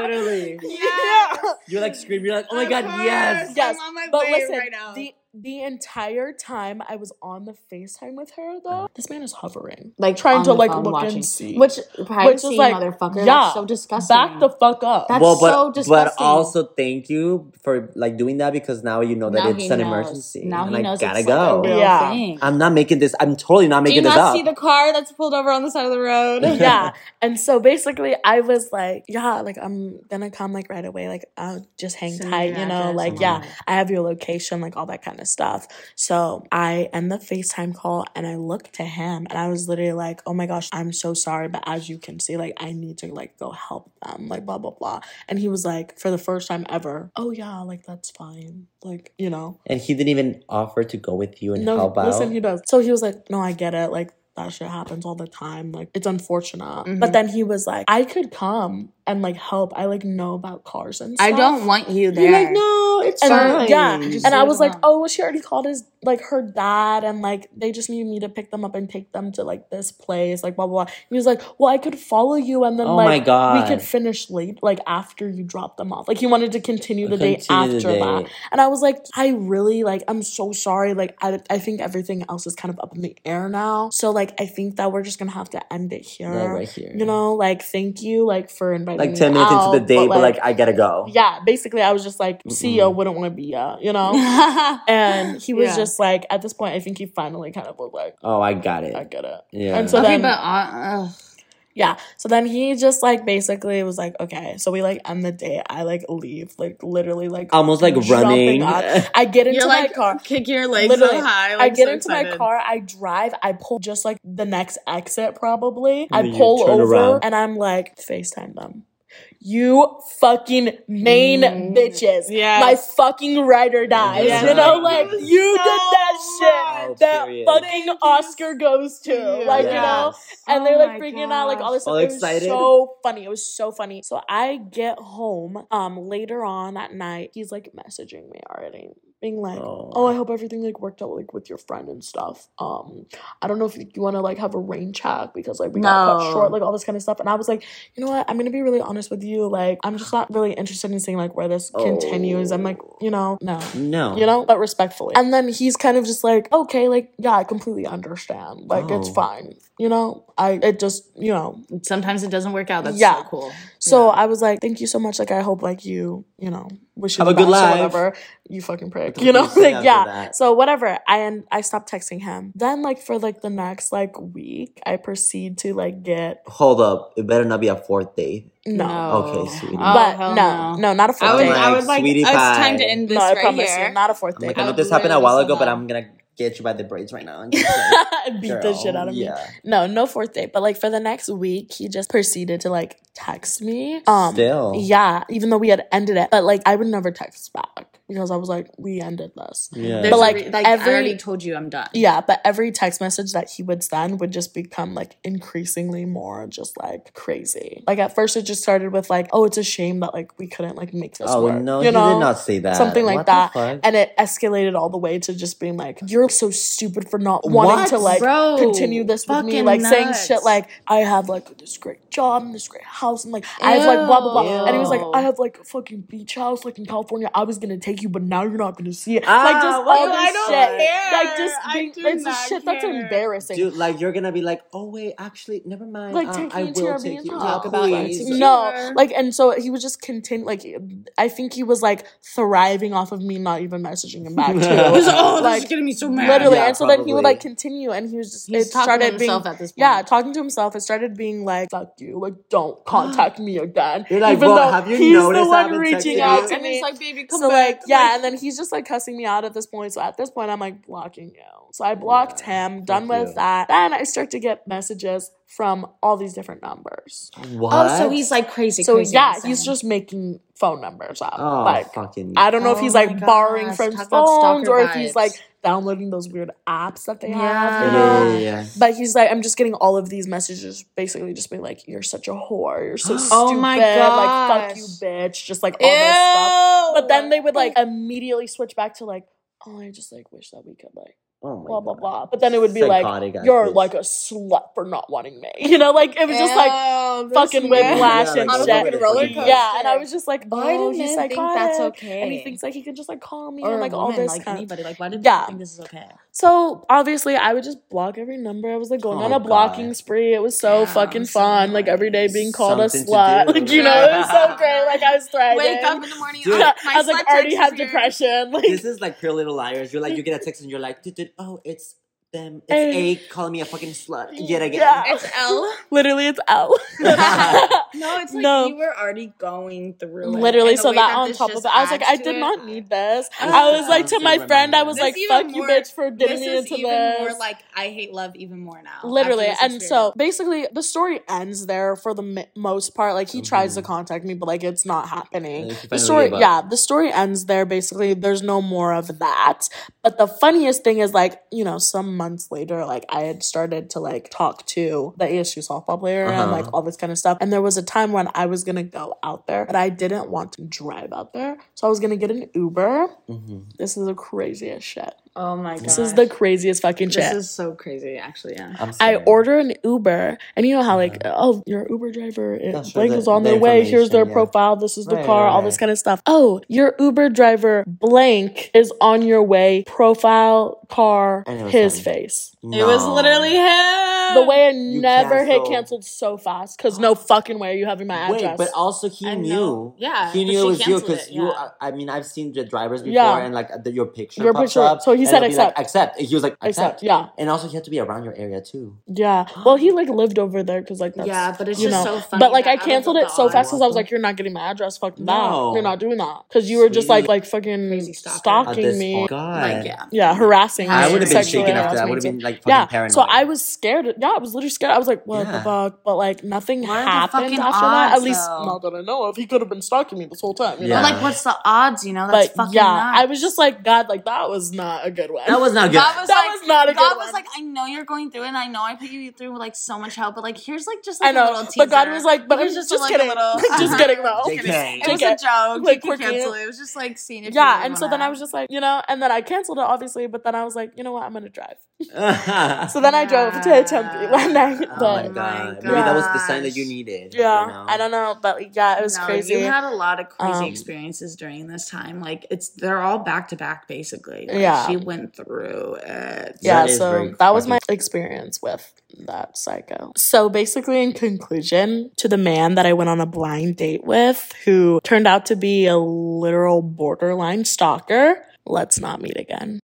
literally. Yes. Yeah. You're like screaming. You're like, oh my of god, course. yes. Yes. I'm on my but way listen, right now. The- The entire time I was on the FaceTime with her, though, this man is hovering, like trying to like look watching. and see, which privacy, which like, motherfucker, yeah, that's so disgusting. Back the fuck up. That's well, but, so disgusting. But also, thank you for like doing that because now you know that now it's an knows. emergency. Now and he I knows gotta it's go. Like yeah, thing. I'm not making this. I'm totally not making this up. Do you not see the car that's pulled over on the side of the road? Yeah, and so basically, I was like, yeah, like I'm gonna come like right away. Like I'll just hang so tight, yeah, you know. Like I'm yeah, I have your location, like all that kind of stuff. So I end the FaceTime call and I looked to him and I was literally like, oh my gosh, I'm so sorry, but as you can see, like I need to like go help them, like blah blah blah. And he was like, for the first time ever, oh yeah, like that's fine, like, you know. And he didn't even offer to go with you and no, help out. Listen, he does. So he was like, no, I get it, like that shit happens all the time, like it's unfortunate. Mm-hmm. But then he was like, I could come and like help, I like know about cars and stuff. I don't want you there. You're like, no, it's fine. Yeah. And I was like, oh well, she already called his like, her dad, and, like, they just needed me to pick them up and take them to, like, this place, like, blah, blah, blah. He was like, well, I could follow you, and then, oh, like, we could finish late, like, after you drop them off. Like, he wanted to continue the continue day after the day. that. And I was like, I really, like, I'm so sorry. Like, I, I think everything else is kind of up in the air now. So, like, I think that we're just gonna have to end it here. Right, right here. You know, like, thank you, like, for inviting like, me Like, ten minutes out, into the date, but, like, but, like, I gotta go. Yeah, basically, I was just like, C E O wouldn't want to be, uh, you know? And he was yeah. just like, at this point, I think he finally kind of was like, oh, I got it. I get it. Yeah. And so okay, then, but, uh, yeah. So then he just, like, basically was like, okay. So we, like, end the day. I, like, leave. Like, literally, like. Almost, like, running. Up. I get into You're, my like, car. Kick your legs literally, so high. Like, I get so into excited. my car. I drive. I pull just, like, the next exit probably. I pull over. Around. And I'm, like, FaceTime them. You fucking main mm. bitches. Yes. My fucking ride or die. Yes. You know, like, you so did that shit. Oh, that period. fucking Thank Oscar goes to. You. Like, yes. you know? And oh they're, like, freaking gosh. out, like, all this all stuff. Excited. It was so funny. It was so funny. So I get home um, later on that night. He's, like, messaging me already. Being like, oh. oh, I hope everything, like, worked out, like, with your friend and stuff. Um, I don't know if you, you want to, like, have a rain check because, like, we no. got cut short, like, all this kind of stuff. And I was like, you know what? I'm going to be really honest with you. Like, I'm just not really interested in seeing, like, where this oh. continues. I'm like, you know, no. No. You know? But respectfully. And then he's kind of just like, okay, like, yeah, I completely understand. Like, oh. it's fine. You know? I, it just, you know. Sometimes it doesn't work out. That's yeah. so cool. So yeah. I was like, thank you so much. Like, I hope, like, you, you know, wish you have a good life. Or whatever. You fucking prick. You know, like, yeah. That. So whatever. I and I stopped texting him. Then, like, for, like, the next, like, week, I proceed to, like, get. Hold up! It better not be a fourth date. No. no. Okay, sweetie. Oh, but no, no, no, not a fourth I was, date. I was like, sweetie pie. It's time to end this no, I right promise here. You, not a fourth I'm date. Like, I know this happened a while ago, but I'm gonna get you by the braids right now and beat Girl, the shit out of yeah. me. No, no fourth date. But, like, for the next week, he just proceeded to, like, text me. Um, Still. Yeah, even though we had ended it. But, like, I would never text back. Because I was like, we ended this. Yeah. But like, re- like every, I already told you I'm done. Yeah, but every text message that he would send would just become, like, increasingly more just, like, crazy. Like, at first it just started with, like, oh, it's a shame that, like, we couldn't, like, make this oh, work. Oh, no, you know? Did not say that. Something like what that. And it escalated all the way to just being like, you're so stupid for not wanting what? to, like, Bro, continue this with me. Like, nuts. saying shit like, I have, like, this great job and this great house. And, like, ew, I have, like, blah, blah, blah. Ew. And he was like, I have, like, a fucking beach house, like, in California. I was going to take you, but now you're not gonna see it. Ah, like, just well, all this I don't shit. Care. Like, just being, it's just shit care. That's embarrassing. Dude, like, you're gonna be like, oh wait, actually, never mind. Like, um, I will take you. Talk about it. No, like, and so he was just content. Like, I think he was, like, thriving off of me not even messaging him back too. Oh, like, this is getting me so mad. Literally, yeah, and so probably. then he would, like, continue, and he was just He's it talking started to himself being, at this point. Yeah, talking to himself. It started being like, fuck you, like, don't contact me again. You're like, even well, have you he's noticed the one reaching out to me? He's like, baby, come back. Yeah, and then he's just, like, cussing me out at this point. So at this point, I'm, like, blocking you. So I blocked yeah, him. Done with you. that. Then I start to get messages from all these different numbers. What? Oh, so he's, like, crazy. So crazy yeah, insane. he's just making phone numbers up. Oh, like, fucking. I don't know oh if he's, like, borrowing from Talk phones or if vibes. he's, like, downloading those weird apps that they yeah. have. You know? yeah, yeah, yeah. But he's like, I'm just getting all of these messages basically just being like, you're such a whore. You're so stupid. Oh my gosh. Like, fuck you, bitch. Just, like, all Ew. this stuff. But then they would, like, immediately switch back to, like, oh, I just, like, wish that we could, like, oh my blah, blah, God. blah. But then it would be Psychotic like, you're, bitch. like, a slut for not wanting me. You know, like, it was just, like, Ew, fucking whiplash yeah, and like, shit. Yeah, and I was just like, why oh, did he's psychotic. think that's okay? And he thinks, like, he can just, like, call me or and, like, woman, all this like kind anybody. Like, why did yeah. you think this is okay? So, obviously, I would just block every number. I was, like, going oh, on a God. blocking spree. It was so yeah, fucking fun. Like, every day being called Something a slut. Like, you know, it was so great. Like, I was thriving. Wake up in the morning. I was, like, already have depression. This is, like, Pretty Little Liars. You're, like, you get a text and you're, like, oh, it's them. It's A. A calling me a fucking slut yet again. Yeah. It's L. Literally, it's L. No, it's like no. you were already going through it. Literally, so that on top of it. I was like, I did it. not need this. I was, I was like, to my friend, I was this like, fuck more, you, bitch, for getting me into even this. More like, I hate love even more now. Literally. And so basically, the story ends there for the m- most part. Like, he mm-hmm. tries to contact me, but, like, it's not happening. The story, yeah, the story ends there. Basically, there's no more of that. But the funniest thing is, like, you know, some months later, like, I had started to, like, talk to the A S U softball player uh-huh. and, like, all this kind of stuff. And there was a time when I was gonna go out there, but I didn't want to drive out there, so I was gonna get an Uber. Mm-hmm. This is the craziest shit. Oh my god. This is the craziest fucking shit. This is so crazy, actually, yeah. I order an Uber, and you know how, like, oh, your Uber driver, it, blank is on their way, here's their yeah. profile, this is the right, car, right, all right. this kind of stuff. Oh, your Uber driver, blank, is on your way, profile, car, his funny. face. No. It was literally him! The way it you never canceled. hit canceled so fast, because no fucking way are you having my address. Wait, but also he I knew. Know. Yeah. He knew it was you, because yeah. you, I mean, I've seen the drivers before, yeah. and, like, the, your picture your pops picture, up. So he's said accept. Like, accept. He was like, accept. accept. Yeah. And also, you have to be around your area, too. Yeah. Well, he, like, lived over there, because, like, that's, yeah, but it's you just know. so funny. But, like, I canceled it so fast, because I was like, you're not getting my address. Fuck no. that. You're not doing that. Because you were Sweet. just, like, like fucking stalking me. God. Like, yeah. yeah, harassing me. I would have been shaken after that. I would have been, like, fucking yeah. paranoid. So I was scared. Yeah, I was literally scared. I was like, what yeah. the fuck? But, like, nothing what happened after odds, that. At least, though? Not that I know of. He could have been stalking me this whole time. You yeah. know? Like, what's the odds, you know? That's fucking yeah, I was just like, God, like, that was not a good one. That was not good. That was, that like, was not a God good one. God was like, I know you're going through, and I know I put you through like so much help, but like here's like just like I know, a little teaser. But God was like, but it was just, just, like, kidding. A little, uh-huh. just kidding, though. J K. It was a joke. Like, you cancel it. It was just like seeing it. Yeah, and so that. then I was just like, you know, and then I canceled it obviously, but then I was like, you know what, I'm gonna drive. So then I drove to Tempe one night. Oh my God! Maybe that was the sign that you needed. Yeah, I don't know, but yeah, it was crazy. You had a lot of crazy experiences during this time. Like it's they're all back to back basically. Like, yeah, she went through it. Yeah, that so that was my experience with that psycho. So basically, in conclusion, to the man that I went on a blind date with, who turned out to be a literal borderline stalker, let's not meet again.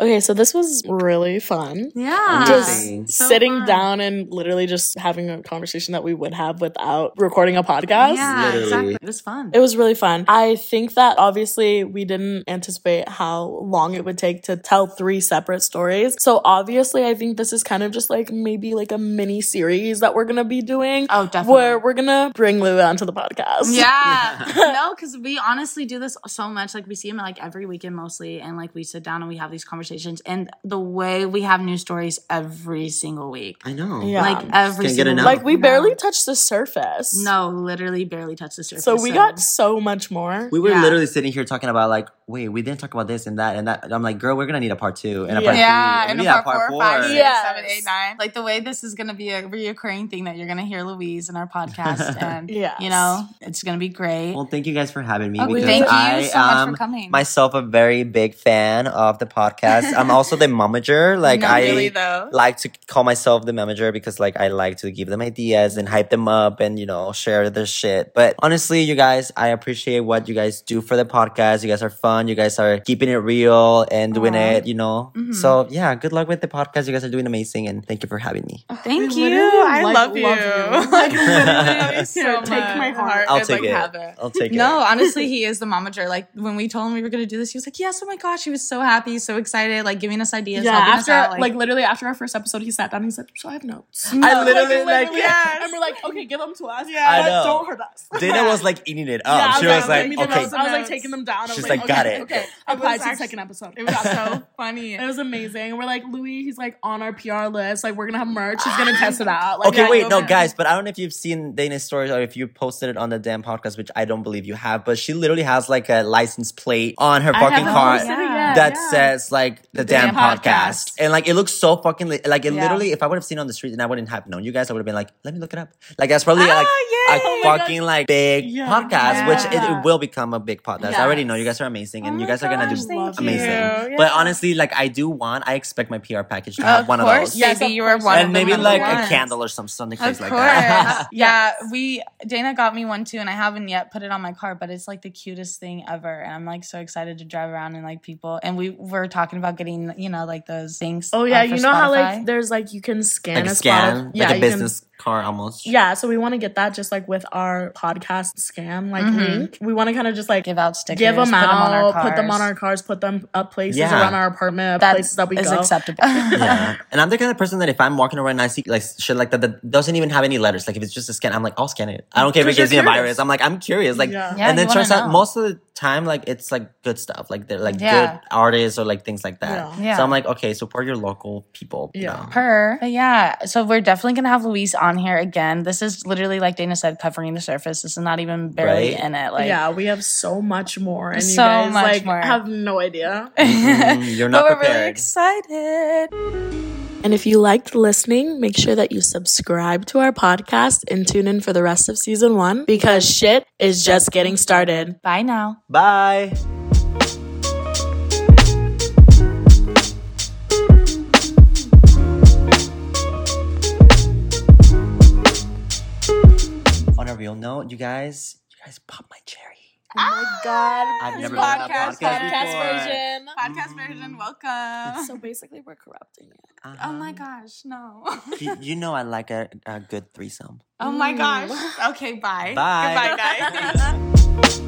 Okay, so this was really fun. Yeah. Just so sitting fun. down and literally just having a conversation that we would have without recording a podcast. Yeah, literally. exactly. It was fun. It was really fun. I think that obviously we didn't anticipate how long it would take to tell three separate stories. So obviously I think this is kind of just like maybe like a mini series that we're going to be doing. Oh, definitely. Where we're going to bring Lou onto the podcast. Yeah. No, because we honestly do this so much. Like we see him like every weekend mostly. And like we sit down and we have these conversations. And the way we have new stories every single week. I know. Yeah. Like every Can't single week. Like we barely no. touched the surface. No, literally barely touched the surface. So we so. got so much more. We were yeah. literally sitting here talking about like, wait, we didn't talk about this and that and that. I'm like, girl, we're going to need a part two and a part yeah. three. And yeah, and a part, part four, four, five, six, yes. seven, eight, nine. Like the way this is going to be a reoccurring thing that you're going to hear Louise in our podcast. And, yes. you know, it's going to be great. Well, thank you guys for having me. Oh, because thank I, you so much um, for coming. Myself a very big fan of the podcast. I'm also the momager. Like Not I really, like to call myself the momager because like I like to give them ideas and hype them up and you know share their shit. But honestly, you guys, I appreciate what you guys do for the podcast. You guys are fun. You guys are keeping it real and doing Aww. it. You know. Mm-hmm. So yeah, good luck with the podcast. You guys are doing amazing, and thank you for having me. Thank you. I like, love you. Love you. Like literally, so take much. my heart. I'll and, take like, it. Have it. I'll take it. No, honestly, he is the momager. Like when we told him we were gonna do this, he was like, "Yes, oh my gosh!" He was so happy, so excited. Like giving us ideas. Yeah, after us out, like, like literally after our first episode, he sat down and he said, "So I have notes." No, I literally like, like yeah, and we're like, "Okay, give them to us." Yeah, like, don't hurt us. Dana was like eating it up. Yeah, she was like, like "Okay." I was like taking them down. She's like, like, "Got okay, it." Okay, applied to the second episode. It was so funny. It was amazing. And we're like, Louis, he's like on our P R list. Like we're gonna have merch. He's gonna test it out. Like, okay, yeah, wait, no, him. guys, but I don't know if you've seen Dana's stories or if you posted it on the damn podcast, which I don't believe you have. But she literally has like a license plate on her fucking car that says like. Like the, the damn, damn podcast. podcast and like it looks so fucking li- like it yeah. literally if I would have seen it on the street and I wouldn't have known you guys I would have been like let me look it up like that's probably ah, like yeah. a oh fucking like big yeah. podcast yeah. which it, it will become a big podcast yes. I already know you guys are amazing and oh you guys gosh, are gonna do amazing yeah. but honestly like I do want I expect my P R package to have of one course. of those maybe yes, you are one and of maybe like ones. a candle or some something like that yeah we Dana got me one too and I haven't yet put it on my car but it's like the cutest thing ever and I'm like so excited to drive around and like people and we were talking about getting, you know, like those things. Oh, yeah. You know Spotify? how, like, there's, like, you can scan like a scan, Spotify. Yeah, like a business can, card almost. Yeah. So we want to get that just, like, with our podcast scam, like, mm-hmm. link. We want to kind of just, like, give out stickers, give them put out, them on our cars. put them on our cars, put them up places yeah. around our apartment, that places that we go. That is acceptable. yeah. And I'm the kind of person that if I'm walking around and I see, like, shit like that that doesn't even have any letters. Like, if it's just a scan, I'm like, I'll scan it. I don't care if it gives me a virus. I'm like, I'm curious. Like, yeah. and yeah, then it turns out most of the time, like, it's like good stuff, like they're like yeah. good artists or like things like that. Yeah. Yeah. So I'm like, okay, support your local people. Yeah, you know? Her. But yeah, so we're definitely gonna have Luis on here again. This is literally, like Dana said, covering the surface. This is not even barely right? in it. Like, yeah, we have so much more, and so you guys much like more. Have no idea. Mm-hmm. You're not but prepared. We're really excited. And if you liked listening, make sure that you subscribe to our podcast and tune in for the rest of season one, because shit is just getting started. Bye now. Bye. On a real note, you guys, you guys popped my cherry. Oh my God. I've never podcast, done that podcast, podcast version. Podcast mm. version, welcome. So basically, we're corrupting it. Um, oh my gosh, no. you, you know I like a, a good threesome. Oh my gosh. Okay, bye. Bye. Goodbye, guys.